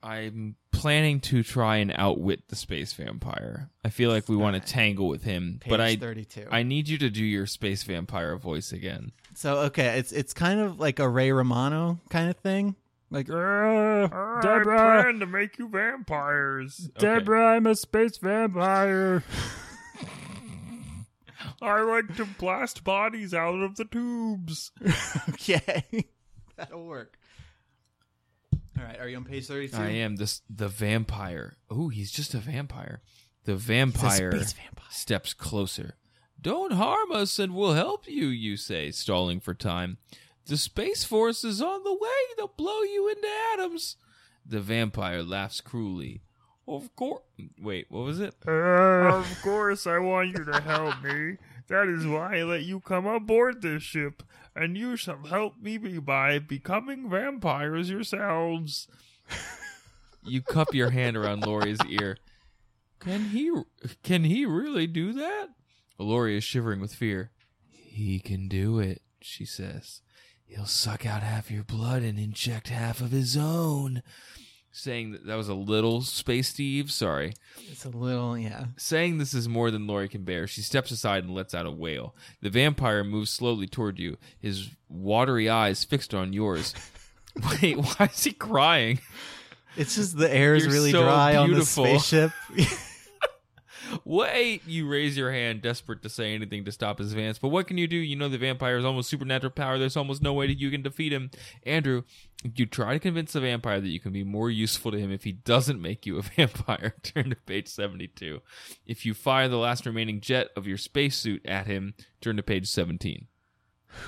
I'm planning to try and outwit the space vampire. I feel like we want to tangle with him. Page but I, thirty-two. I need you to do your space vampire voice again. So, okay, it's it's kind of like a Ray Romano kind of thing. Like, uh, Deborah, I plan to make you vampires. Deborah, okay. I'm a space vampire. I like to blast bodies out of the tubes. Okay, that'll work. All right, are you on page thirty-two? I am. This, the vampire. Oh, he's just a vampire. The vampire, vampire steps closer. Don't harm us and we'll help you, you say, stalling for time. The Space Force is on the way. They'll blow you into atoms. The vampire laughs cruelly. Of course. Wait, what was it? Uh, of course I want you to help me. That is why I let you come aboard this ship. And you shall help me be by becoming vampires yourselves. You cup your hand around Lori's ear. Can he can he really do that? Lori is shivering with fear. He can do it, she says. He'll suck out half your blood and inject half of his own. Saying that, that was a little Space Steve, sorry. It's a little, yeah. Saying this is more than Lori can bear, she steps aside and lets out a wail. The vampire moves slowly toward you, his watery eyes fixed on yours. Wait, why is he crying? It's just the air is You're really so dry beautiful. On the spaceship. Wait, you raise your hand, desperate to say anything to stop his advance. But what can you do? You know the vampire is almost supernatural power. There's almost no way that you can defeat him. Andrew, you try to convince the vampire that you can be more useful to him if he doesn't make you a vampire. Turn to page seventy-two. If you fire the last remaining jet of your spacesuit at him, turn to page seventeen.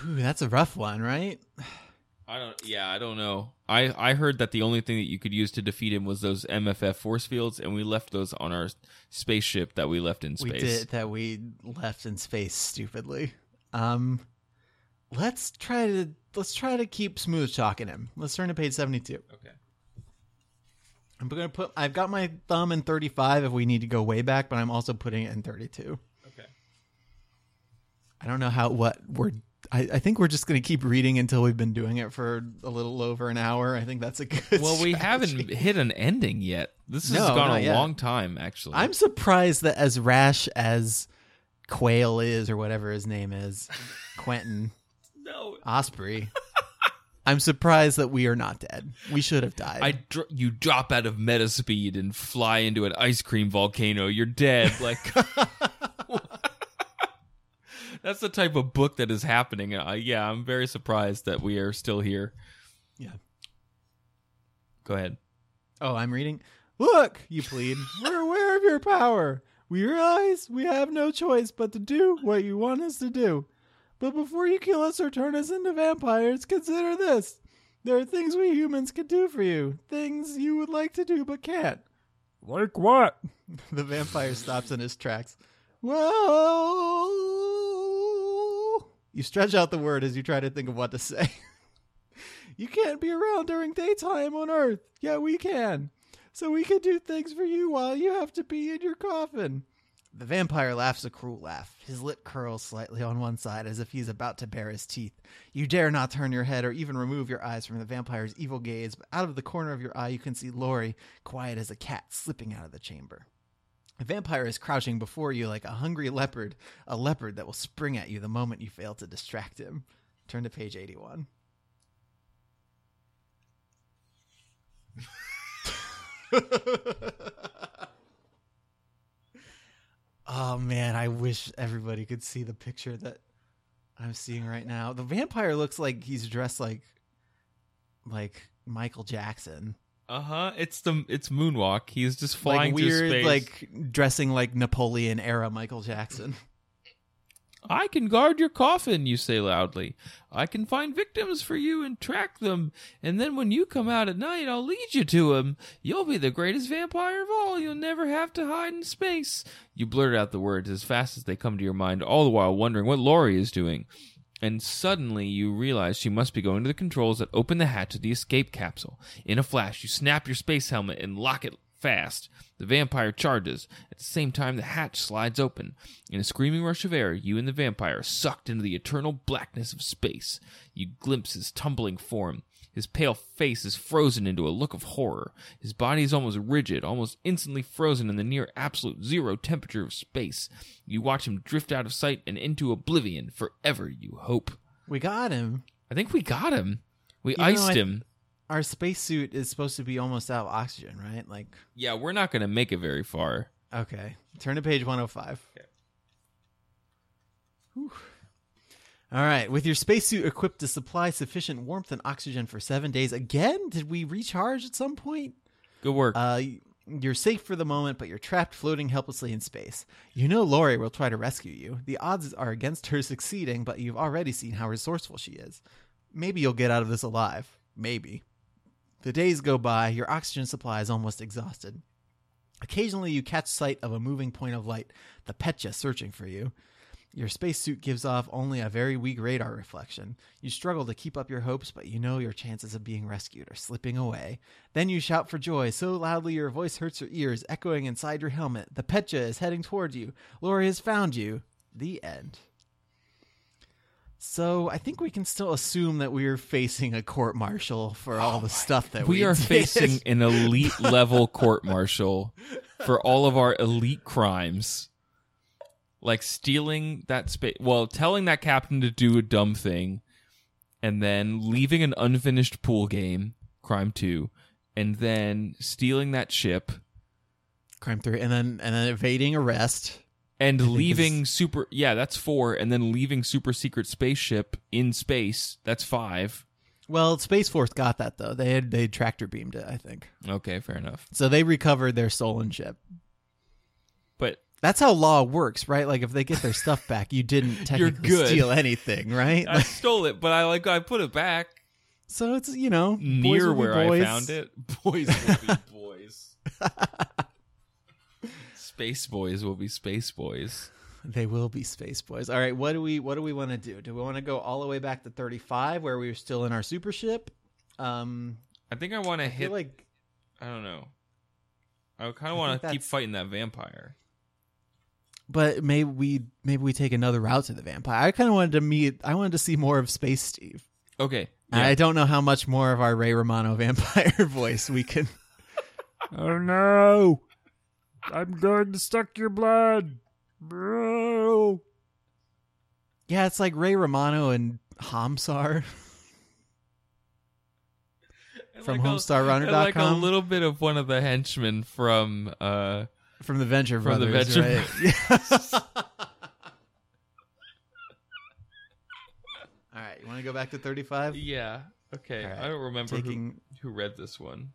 Whew, that's a rough one, right? I don't. Yeah, I don't know. I, I heard that the only thing that you could use to defeat him was those M F F force fields, and we left those on our spaceship that we left in space. We did, that we left in space stupidly. Um, let's try to let's try to keep smooth talking him. Let's turn to page seventy-two. Okay. I'm gonna put. I've got my thumb in thirty-five if we need to go way back, but I'm also putting it in thirty-two. Okay. I don't know how what we're. I, I think we're just going to keep reading until we've been doing it for a little over an hour. I think that's a good Well, strategy. We haven't hit an ending yet. This has no, gone a yet. long time, actually. I'm surprised that as rash as Quail is, or whatever his name is, Quentin, no, Osprey, I'm surprised that we are not dead. We should have died. I dro- you drop out of metaspeed and fly into an ice cream volcano. You're dead. Like... That's the type of book that is happening. Uh, yeah, I'm very surprised that we are still here. Yeah. Go ahead. Oh, I'm reading. Look, you plead. We're aware of your power. We realize we have no choice but to do what you want us to do. But before you kill us or turn us into vampires, consider this. There are things we humans can do for you. Things you would like to do but can't. Like what? The vampire stops in his tracks. Well... You stretch out the word as you try to think of what to say. You can't be around during daytime on Earth. Yeah, we can. So we can do things for you while you have to be in your coffin. The vampire laughs a cruel laugh. His lip curls slightly on one side as if he's about to bare his teeth. You dare not turn your head or even remove your eyes from the vampire's evil gaze, but out of the corner of your eye you can see Lori, quiet as a cat, slipping out of the chamber. The vampire is crouching before you like a hungry leopard, a leopard that will spring at you the moment you fail to distract him. Turn to page eighty-one. Oh, man, I wish everybody could see the picture that I'm seeing right now. The vampire looks like he's dressed like like Michael Jackson. Uh huh. It's the it's Moonwalk. He's just flying like weird, through space, like dressing like Napoleon era Michael Jackson. I can guard your coffin, you say loudly. I can find victims for you and track them. And then when you come out at night, I'll lead you to them. You'll be the greatest vampire of all. You'll never have to hide in space. You blurt out the words as fast as they come to your mind, all the while wondering what Lori is doing. And suddenly you realize she must be going to the controls that open the hatch of the escape capsule. In a flash, you snap your space helmet and lock it fast. The vampire charges. At the same time, the hatch slides open. In a screaming rush of air, you and the vampire are sucked into the eternal blackness of space. You glimpse his tumbling form. His pale face is frozen into a look of horror. His body is almost rigid, almost instantly frozen in the near absolute zero temperature of space. You watch him drift out of sight and into oblivion forever, you hope. We got him. I think we got him. We you iced know, I, him. Our spacesuit is supposed to be almost out of oxygen, right? Like. Yeah, we're not going to make it very far. Okay. Turn to page one oh five. Okay. Whew. All right. With your spacesuit equipped to supply sufficient warmth and oxygen for seven days. Again, did we recharge at some point? Good work. Uh, you're safe for the moment, but you're trapped floating helplessly in space. You know Lori will try to rescue you. The odds are against her succeeding, but you've already seen how resourceful she is. Maybe you'll get out of this alive. Maybe. The days go by. Your oxygen supply is almost exhausted. Occasionally, you catch sight of a moving point of light, the Petya searching for you. Your spacesuit gives off only a very weak radar reflection. You struggle to keep up your hopes, but you know your chances of being rescued are slipping away. Then you shout for joy so loudly your voice hurts your ears, echoing inside your helmet. The Petya is heading toward you. Lori has found you. The end. So I think we can still assume that we are facing a court-martial for oh all the stuff that we, we are did. facing an elite-level court-martial for all of our elite crimes. Like stealing that space, well, telling that captain to do a dumb thing, and then leaving an unfinished pool game, crime two, and then stealing that ship, crime three, and then and then evading arrest and I leaving super. Yeah, that's four, and then leaving super secret spaceship in space. That's five. Well, Space Force got that though. They had they tractor beamed it, I think. Okay, fair enough. So they recovered their stolen ship. But that's how law works, right? Like if they get their stuff back, you didn't technically you're good. steal anything, right? I like, stole it, but I like I put it back. So it's, you know, near boys where boys. I found it. Boys will be boys. Space boys will be space boys. They will be space boys. All right, what do we what do we want to do? Do we want to go all the way back to thirty-five, where we were still in our super ship? Um, I think I want to hit. Like, I don't know. I kind of want to keep fighting that vampire. But maybe we maybe we take another route to the vampire. I kind of wanted to meet. I wanted to see more of Space Steve. Okay. Yeah. I don't know how much more of our Ray Romano vampire voice we can. Oh no! I'm going to suck your blood. Bro. Yeah, it's like Ray Romano and Homestar from like homestar runner dot com. Like a little bit of one of the henchmen from uh from the Venture from Brothers. The Venture Brothers. Right? All right, you want to go back to thirty-five? Yeah. Okay. Right. I don't remember Taking... who, who read this one.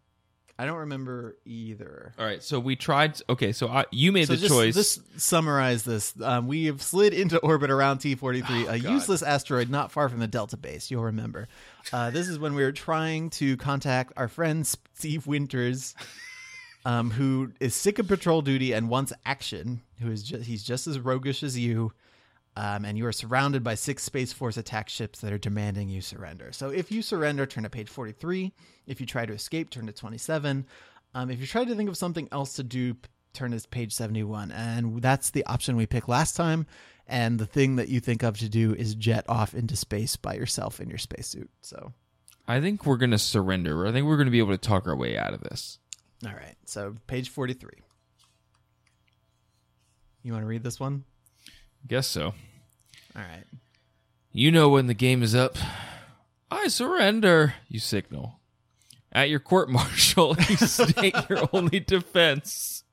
I don't remember either. All right, so we tried... To, okay, so I, you made so the just, choice. Just summarize this. Um, we have slid into orbit around T forty-three, oh, a God. useless asteroid not far from the Delta Base, you'll remember. Uh, this is when we were trying to contact our friend Steve Winters, um, who is sick of patrol duty and wants action. Who is just, he's just as roguish as you, um, and you are surrounded by six Space Force attack ships that are demanding you surrender. So if you surrender, turn to page forty-three. If you try to escape, turn to twenty-seven. Um, if you try to think of something else to do, turn to page seventy-one. And that's the option we picked last time. And the thing that you think of to do is jet off into space by yourself in your spacesuit. So I think we're going to surrender. I think we're going to be able to talk our way out of this. All right. So page forty-three. You want to read this one? Guess so. All right. You know when the game is up. I surrender, you signal. At your court-martial, you state your only defense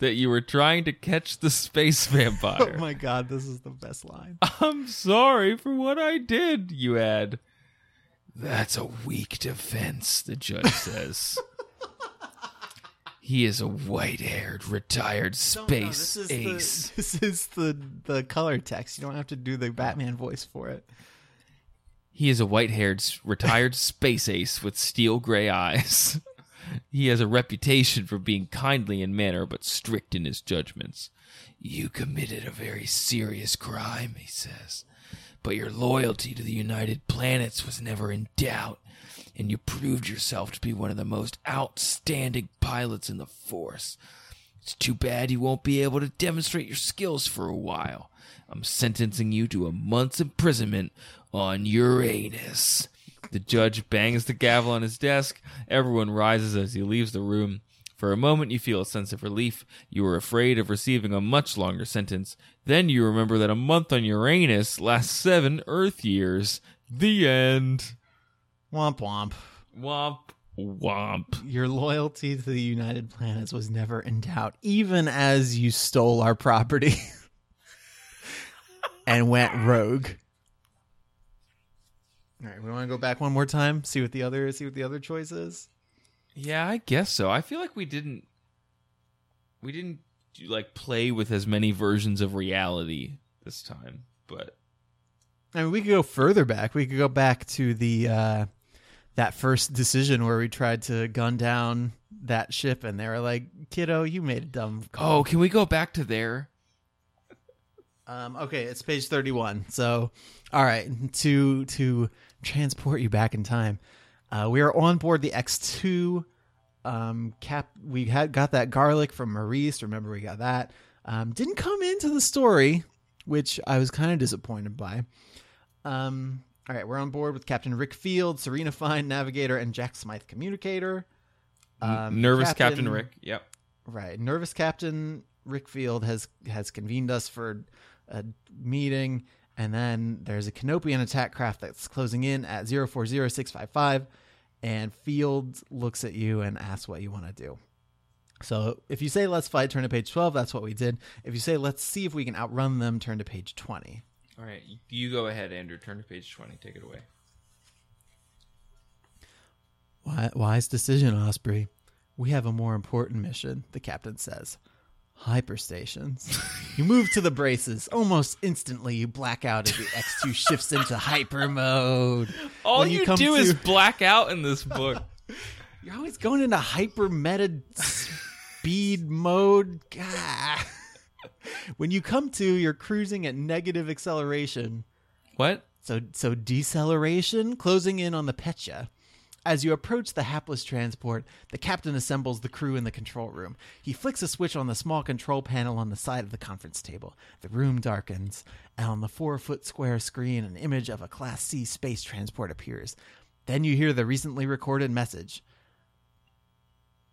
that you were trying to catch the space vampire. Oh my God, this is the best line. I'm sorry for what I did, you add. That's a weak defense, the judge says. He is a white-haired, retired space no, no, this is ace. The, this is the, the color text. You don't have to do the Batman voice for it. He is a white-haired, retired space ace with steel gray eyes. He has a reputation for being kindly in manner, but strict in his judgments. You committed a very serious crime, he says, but your loyalty to the United Planets was never in doubt, and you proved yourself to be one of the most outstanding pilots in the force. It's too bad you won't be able to demonstrate your skills for a while. I'm sentencing you to a month's imprisonment on Uranus. The judge bangs the gavel on his desk. Everyone rises as he leaves the room. For a moment, you feel a sense of relief. You are afraid of receiving a much longer sentence. Then you remember that a month on Uranus lasts seven Earth years. The end. Womp womp. Womp womp. Your loyalty to the United Planets was never in doubt, even as you stole our property and went rogue. All right, we want to go back one more time, see what the other see what the other choice is. Yeah, I guess so. I feel like we didn't we didn't like play with as many versions of reality this time, but I mean, we could go further back. We could go back to the uh, that first decision where we tried to gun down that ship, and they were like, "Kiddo, you made a dumb call." Oh, can we go back to there? Um, okay, it's page thirty-one. So, all right, to to transport you back in time, uh, we are on board the X two. Um, cap, we had got that garlic from Maurice. Remember, we got that. Um, didn't come into the story, which I was kind of disappointed by. Um, all right, we're on board with Captain Rick Field, Serena Fine, Navigator, and Jack Smythe, Communicator. Um, nervous Captain, Captain Rick. Yep. Right, nervous Captain Rick Field has has convened us for a meeting, and then there's a Canopian attack craft that's closing in at zero four zero six five five, and Field looks at you and asks what you want to do. So if you say, let's fight, turn to page twelve, that's what we did. If you say, let's see if we can outrun them, turn to page twenty. All right. You go ahead, Andrew. Turn to page twenty. Take it away. Wise decision, Osprey. We have a more important mission, the captain says. Hyperstations. You move to the braces. Almost instantly, you black out as the X two shifts into hyper mode. All when you, you come do to... is black out in this book. You're always going into hyper meta speed mode. God. When you come to, you're cruising at negative acceleration. What? So, so deceleration, closing in on the Petya. As you approach the hapless transport, the captain assembles the crew in the control room. He flicks a switch on the small control panel on the side of the conference table. The room darkens, and on the four-foot-square screen, an image of a Class C space transport appears. Then you hear the recently recorded message.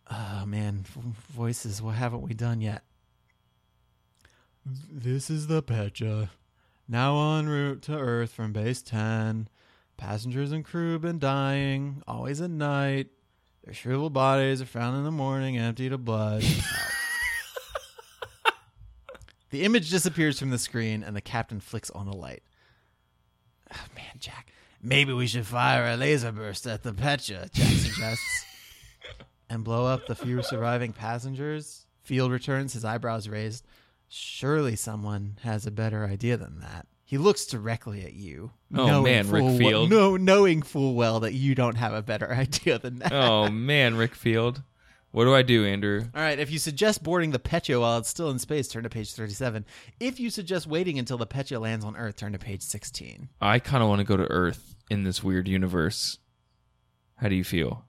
Oh, man, voices, what haven't we done yet? This is the Petya. Now en route to Earth from Base ten. Passengers and crew have been dying, always at night. Their shriveled bodies are found in the morning, emptied of blood. The image disappears from the screen, and the captain flicks on a light. Oh, man, Jack. Maybe we should fire a laser burst at the Petya, Jack suggests. And blow up the few surviving passengers? Field returns, his eyebrows raised. Surely someone has a better idea than that. He looks directly at you. Oh, man, Rick Field. Well, no, knowing full well that you don't have a better idea than that. Oh, man, Rick Field. What do I do, Andrew? All right, if you suggest boarding the Petya while it's still in space, turn to page thirty-seven. If you suggest waiting until the Petya lands on Earth, turn to page sixteen. I kind of want to go to Earth in this weird universe. How do you feel?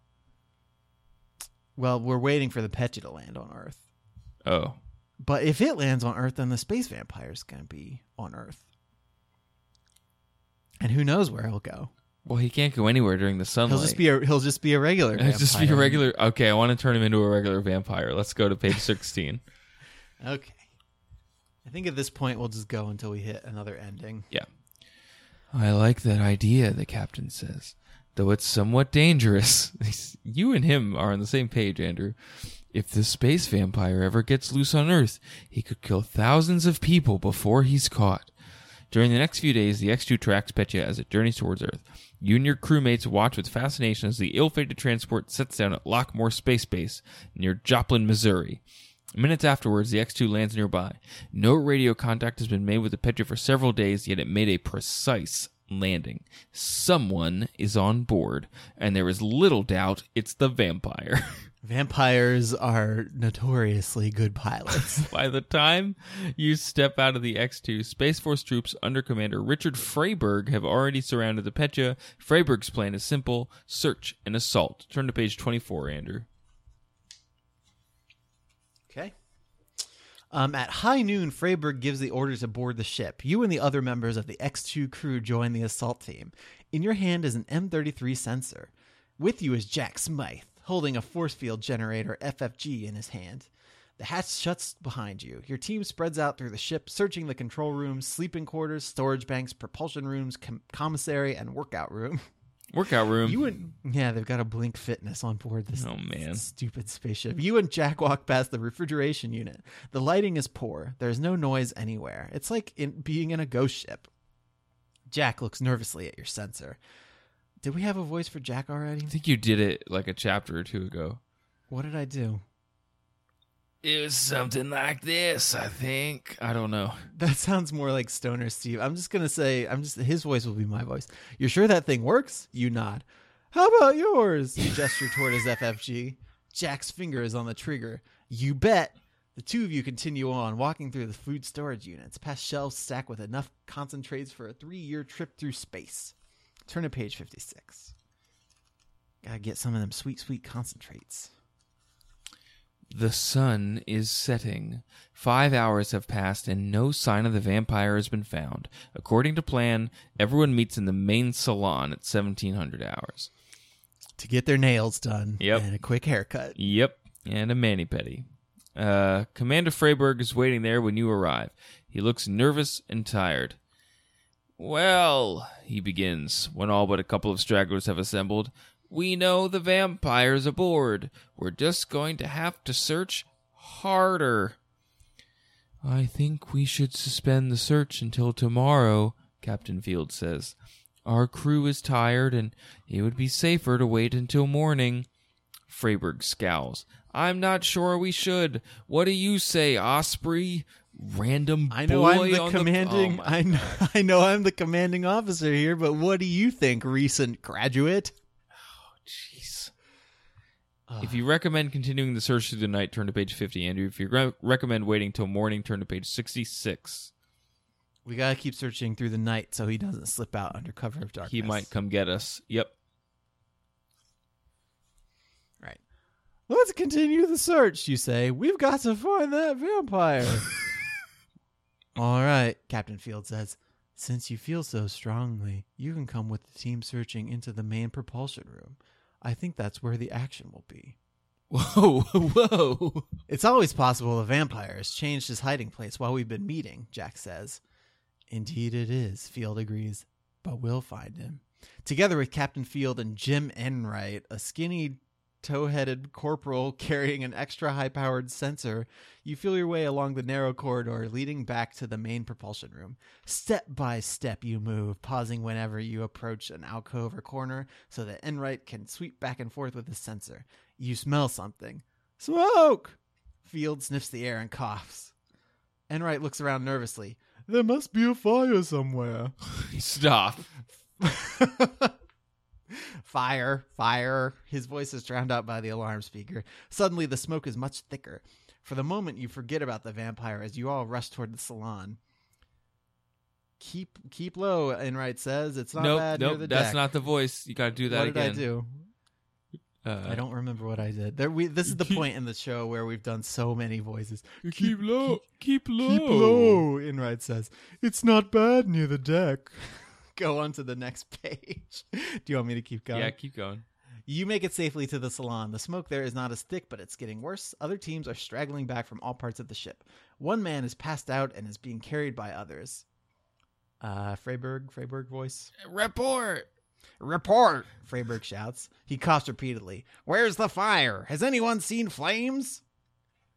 Well, we're waiting for the Petya to land on Earth. Oh. But if it lands on Earth, then the space vampire's going to be on Earth. And who knows where he'll go? Well, he can't go anywhere during the sunlight. He'll just be a, he'll just be a regular vampire. He'll just be a regular... Okay, I want to turn him into a regular vampire. Let's go to page sixteen. Okay. I think at this point, we'll just go until we hit another ending. Yeah. I like that idea, the captain says. Though it's somewhat dangerous. You and him are on the same page, Andrew. If this space vampire ever gets loose on Earth, he could kill thousands of people before he's caught. During the next few days, the X two tracks Petya as it journeys towards Earth. You and your crewmates watch with fascination as the ill-fated transport sets down at Lockmore Space Base near Joplin, Missouri. Minutes afterwards, the X two lands nearby. No radio contact has been made with the Petya for several days, yet it made a precise landing. Someone is on board, and there is little doubt it's the vampire. Vampires are notoriously good pilots. By the time you step out of the X two, Space Force troops under Commander Richard Freyberg have already surrounded the Petya. Freyberg's plan is simple. Search and assault. Turn to page twenty-four, Andrew. Okay. Um, at high noon, Freyberg gives the order to board the ship. You and the other members of the X two crew join the assault team. In your hand is an M thirty-three sensor. With you is Jack Smythe, holding a force field generator, F F G, in his hand. The hatch shuts behind you. Your team spreads out through the ship, searching the control rooms, sleeping quarters, storage banks, propulsion rooms, com- commissary, and workout room. Workout room? You and Yeah, they've got a Blink Fitness on board this oh, man. stupid spaceship. You and Jack walk past the refrigeration unit. The lighting is poor. There's no noise anywhere. It's like in, being in a ghost ship. Jack looks nervously at your sensor. Did we have a voice for Jack already? I think you did it like a chapter or two ago. What did I do? It was something like this, I think. I don't know. That sounds more like Stoner Steve. I'm just going to say, I'm just his voice will be my voice. You're sure that thing works? You nod. How about yours? You gesture toward his F F G. Jack's finger is on the trigger. You bet. The two of you continue on, walking through the food storage units, past shelves stacked with enough concentrates for a three-year trip through space. Turn to page fifty-six. Gotta get some of them sweet, sweet concentrates. The sun is setting. Five hours have passed and no sign of the vampire has been found. According to plan, everyone meets in the main salon at seventeen hundred hours. To get their nails done. Yep. And a quick haircut. Yep. And a mani-pedi. Uh, Commander Freyberg is waiting there when you arrive. He looks nervous and tired. Well, he begins, when all but a couple of stragglers have assembled, we know the vampire's aboard. We're just going to have to search harder. I think we should suspend the search until tomorrow, Captain Field says. Our crew is tired, and it would be safer to wait until morning. Freyberg scowls. I'm not sure we should. What do you say, Osprey? Random boy. I know I'm the commanding. The... Oh I know, I know I'm the commanding officer here, but what do you think, recent graduate? Oh, jeez. Uh. If you recommend continuing the search through the night, turn to page fifty, Andrew. If you re- recommend waiting till morning, turn to page sixty-six. We gotta keep searching through the night so he doesn't slip out under cover of darkness. He might come get us. Yep. Right. Let's continue the search, you say. We've got to find that vampire. All right, Captain Field says, since you feel so strongly, you can come with the team searching into the main propulsion room. I think that's where the action will be. Whoa, whoa. It's always possible a vampire has changed his hiding place while we've been meeting, Jack says. Indeed it is, Field agrees, but we'll find him. Together with Captain Field and Jim Enright, a skinny, tow-headed corporal carrying an extra high-powered sensor, you feel your way along the narrow corridor leading back to the main propulsion room. Step by step you move, pausing whenever you approach an alcove or corner so that Enright can sweep back and forth with his sensor. You smell something. Smoke! Field sniffs the air and coughs. Enright looks around nervously. There must be a fire somewhere. Stop. Fire, fire. His voice is drowned out by the alarm speaker. Suddenly, the smoke is much thicker. For the moment, you forget about the vampire as you all rush toward the salon. Keep keep low, Enright says. It's not nope, bad. Nope, nope, that's deck. Not the voice. You got to do that again. What did again. I do? Uh, I don't remember what I did. There, we, this is the keep, point in the show where we've done so many voices. Keep, keep low, keep, keep low. Keep low, Enright says. It's not bad near the deck. Go on to the next page. Do you want me to keep going? Yeah, keep going. You make it safely to the salon. The smoke there is not as thick, but it's getting worse. Other teams are straggling back from all parts of the ship. One man is passed out and is being carried by others. Uh, Freyberg, Freyberg voice. Report! Report! Freyberg shouts. He coughs repeatedly. Where's the fire? Has anyone seen flames?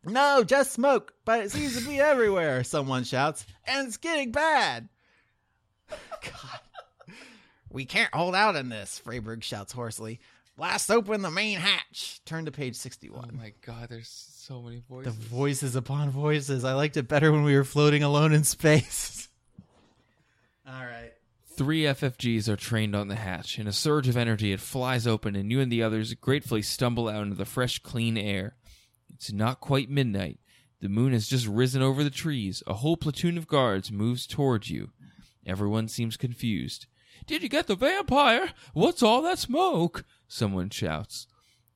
No, just smoke, but it seems to be everywhere, someone shouts. And it's getting bad! God. We can't hold out in this, Freyberg shouts hoarsely. Blast open the main hatch. Turn to page sixty-one. Oh my God, there's so many voices. The voices upon voices. I liked it better when we were floating alone in space. All right. Three F F Gs are trained on the hatch. In a surge of energy, it flies open, and you and the others gratefully stumble out into the fresh, clean air. It's not quite midnight. The moon has just risen over the trees. A whole platoon of guards moves towards you. Everyone seems confused. Did you get the vampire? What's all that smoke? Someone shouts.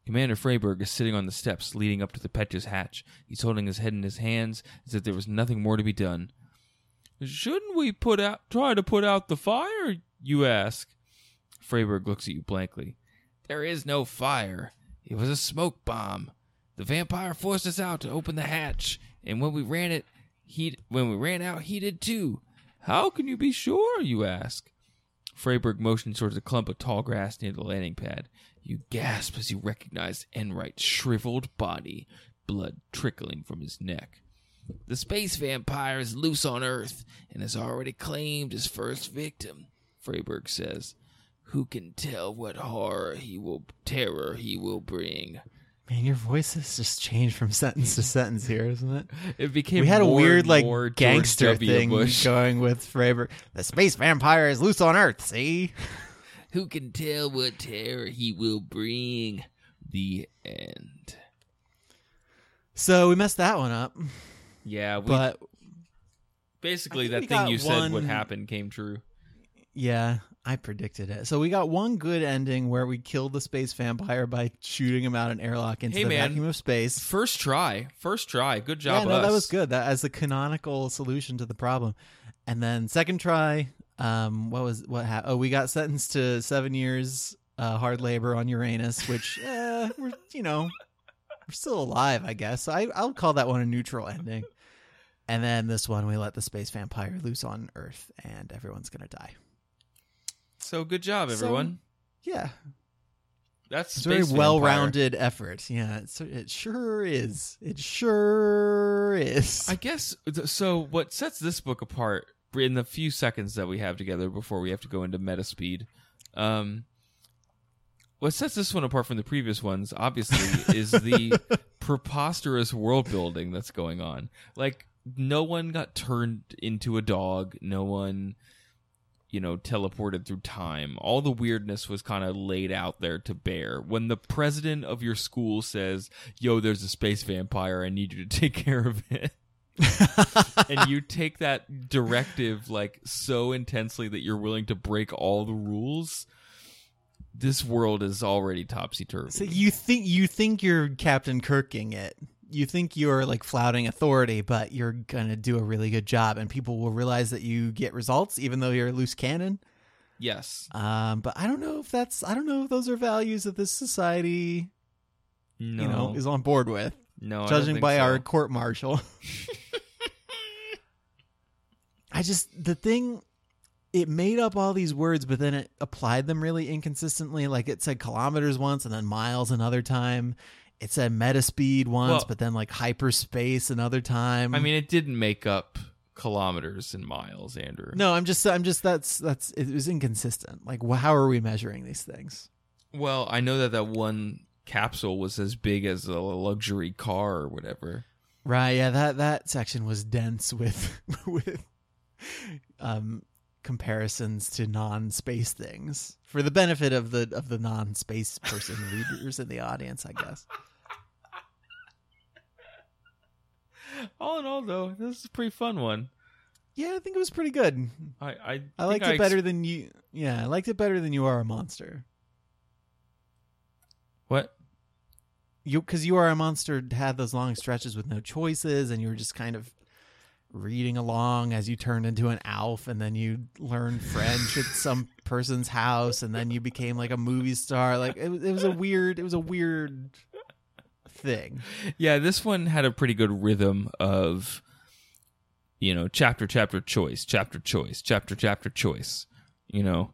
Commander Freyberg is sitting on the steps leading up to the Petya's hatch. He's holding his head in his hands as if there was nothing more to be done. Shouldn't we put out, try to put out the fire, you ask? Freyberg looks at you blankly. There is no fire. It was a smoke bomb. The vampire forced us out to open the hatch, and when we ran it, he when we ran out, he did too. How can you be sure, you ask? Freyberg motions towards a clump of tall grass near the landing pad. You gasp as you recognize Enright's shriveled body, blood trickling from his neck. The space vampire is loose on Earth and has already claimed his first victim, Freyberg says. Who can tell what horror he will, terror he will bring? Man, your voice has just changed from sentence to sentence here, isn't it? It became we had more a weird like gangster thing Bush. Going with Freyberg. The space vampire is loose on Earth. See, who can tell what terror he will bring? The end. So we messed that one up. Yeah, we, but basically that thing you one... said what happened came true. Yeah. I predicted it. So we got one good ending where we killed the space vampire by shooting him out an airlock into hey, the man, vacuum of space. First try. First try. Good job, yeah, no, us. That was good. That as the canonical solution to the problem. And then second try, um, what was what happened? Oh, we got sentenced to seven years uh, hard labor on Uranus, which uh, we're you know we're still alive, I guess. So I I'll call that one a neutral ending. And then this one, we let the space vampire loose on Earth, and everyone's gonna die. So good job, everyone. So, yeah. That's it's a very well-rounded effort. Yeah, it's, it sure is. It sure is. I guess, so what sets this book apart in the few seconds that we have together before we have to go into meta speed, um, what sets this one apart from the previous ones, obviously, is the preposterous world building that's going on. Like, no one got turned into a dog. No one... you know, teleported through time. All the weirdness was kind of laid out there to bear. When the president of your school says, yo, there's a space vampire, I need you to take care of it. And you take that directive, like, so intensely that you're willing to break all the rules. This world is already topsy-turvy. So you think, you think you're Captain Kirking it. You think you're, like, flouting authority, but you're going to do a really good job, and people will realize that you get results, even though you're a loose cannon. Yes. Um, but I don't know if that's, I don't know if those are values that this society, no. you know, is on board with. No, judging I don't think by so. Our court martial. I just, the thing, it made up all these words, but then it applied them really inconsistently. Like, it said kilometers once and then miles another time. It said meta speed once, well, but then like hyperspace another time. I mean, it didn't make up kilometers and miles, Andrew. No, I'm just, I'm just, that's, that's, it was inconsistent. Like, how are we measuring these things? Well, I know that that one capsule was as big as a luxury car or whatever. Right. Yeah. That, that section was dense with, with, um, comparisons to non-space things for the benefit of the of the non-space person readers in the audience, I guess. All in all, though, this is a pretty fun one. Yeah, I think it was pretty good. I I, I liked it I better ex- than you. Yeah, I liked it better than You Are a Monster. What? You because You Are a Monster had those long stretches with no choices, and you were just kind of reading along as you turned into an elf, and then you learned French at some person's house, and then you became like a movie star. Like it, it was a weird, it was a weird thing. Yeah, this one had a pretty good rhythm of, you know, chapter, chapter, choice, chapter, choice, chapter, chapter, choice. You know,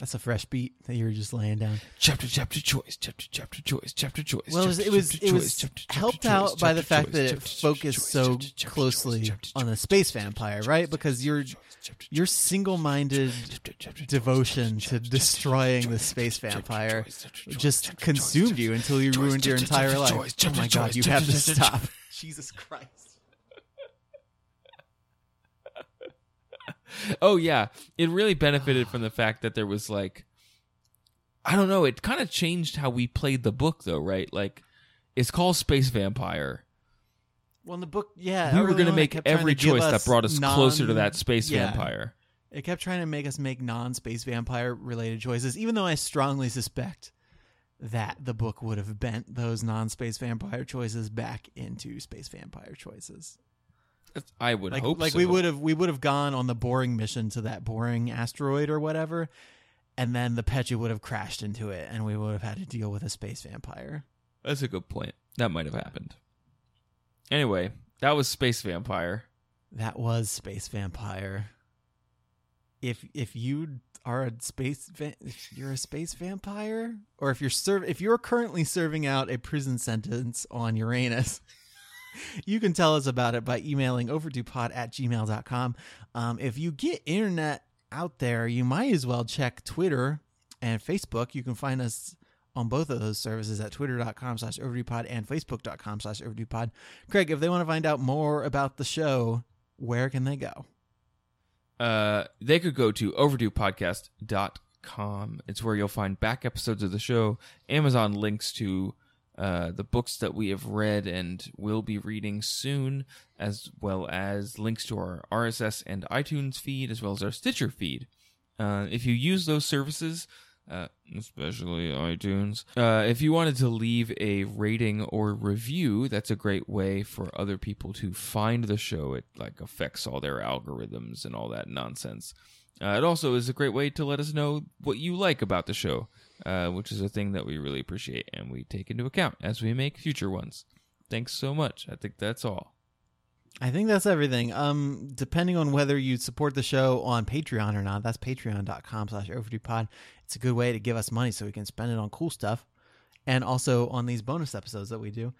that's a fresh beat that you were just laying down. Chapter, chapter, choice, chapter, chapter, choice, chapter, choice. Well, it was it was, it was helped out by the fact that it focused so closely on the space vampire, right? Because your your single-minded devotion to destroying the space vampire just consumed you until you ruined your entire life. Oh my God, you have to stop. Jesus Christ. Oh, yeah. It really benefited from the fact that there was, like, I don't know. It kind of changed how we played the book, though, right? Like, it's called Space Vampire. Well, in the book, yeah. We were really going to make every choice that brought us non- closer to that space yeah. vampire. It kept trying to make us make non-space vampire-related choices, even though I strongly suspect that the book would have bent those non-space vampire choices back into space vampire choices. I would like, hope like so. Like we would have we would have gone on the boring mission to that boring asteroid or whatever, and then the Petya would have crashed into it, and we would have had to deal with a space vampire. That's a good point. That might have happened. Anyway, that was Space Vampire. That was Space Vampire. If if you are a space va- if you're a space vampire, or if you're serv- if you're currently serving out a prison sentence on Uranus. You can tell us about it by emailing overdue pod at gmail dot com. Um, if you get internet out there, you might as well check Twitter and Facebook. You can find us on both of those services at twitter dot com slash overduepod and facebook dot com slash overduepod. Craig, if they want to find out more about the show, where can they go? Uh, they could go to overdue podcast dot com. It's where you'll find back episodes of the show, Amazon links to Uh, the books that we have read and will be reading soon, as well as links to our R S S and iTunes feed, as well as our Stitcher feed. Uh, if you use those services, uh, especially iTunes, uh, if you wanted to leave a rating or review, that's a great way for other people to find the show. It like affects all their algorithms and all that nonsense. Uh, it also is a great way to let us know what you like about the show. Uh, which is a thing that we really appreciate and we take into account as we make future ones. Thanks so much. I think that's all. I think that's everything. Um, depending on whether you support the show on Patreon or not, that's patreon dot com slash overdue pod. It's a good way to give us money so we can spend it on cool stuff and also on these bonus episodes that we do.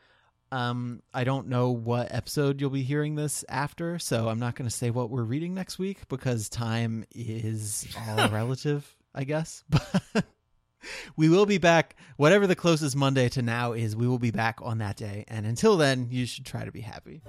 Um, I don't know what episode you'll be hearing this after, so I'm not going to say what we're reading next week because time is all relative, I guess. But we will be back. Whatever the closest Monday to now is, we will be back on that day. And until then, you should try to be happy.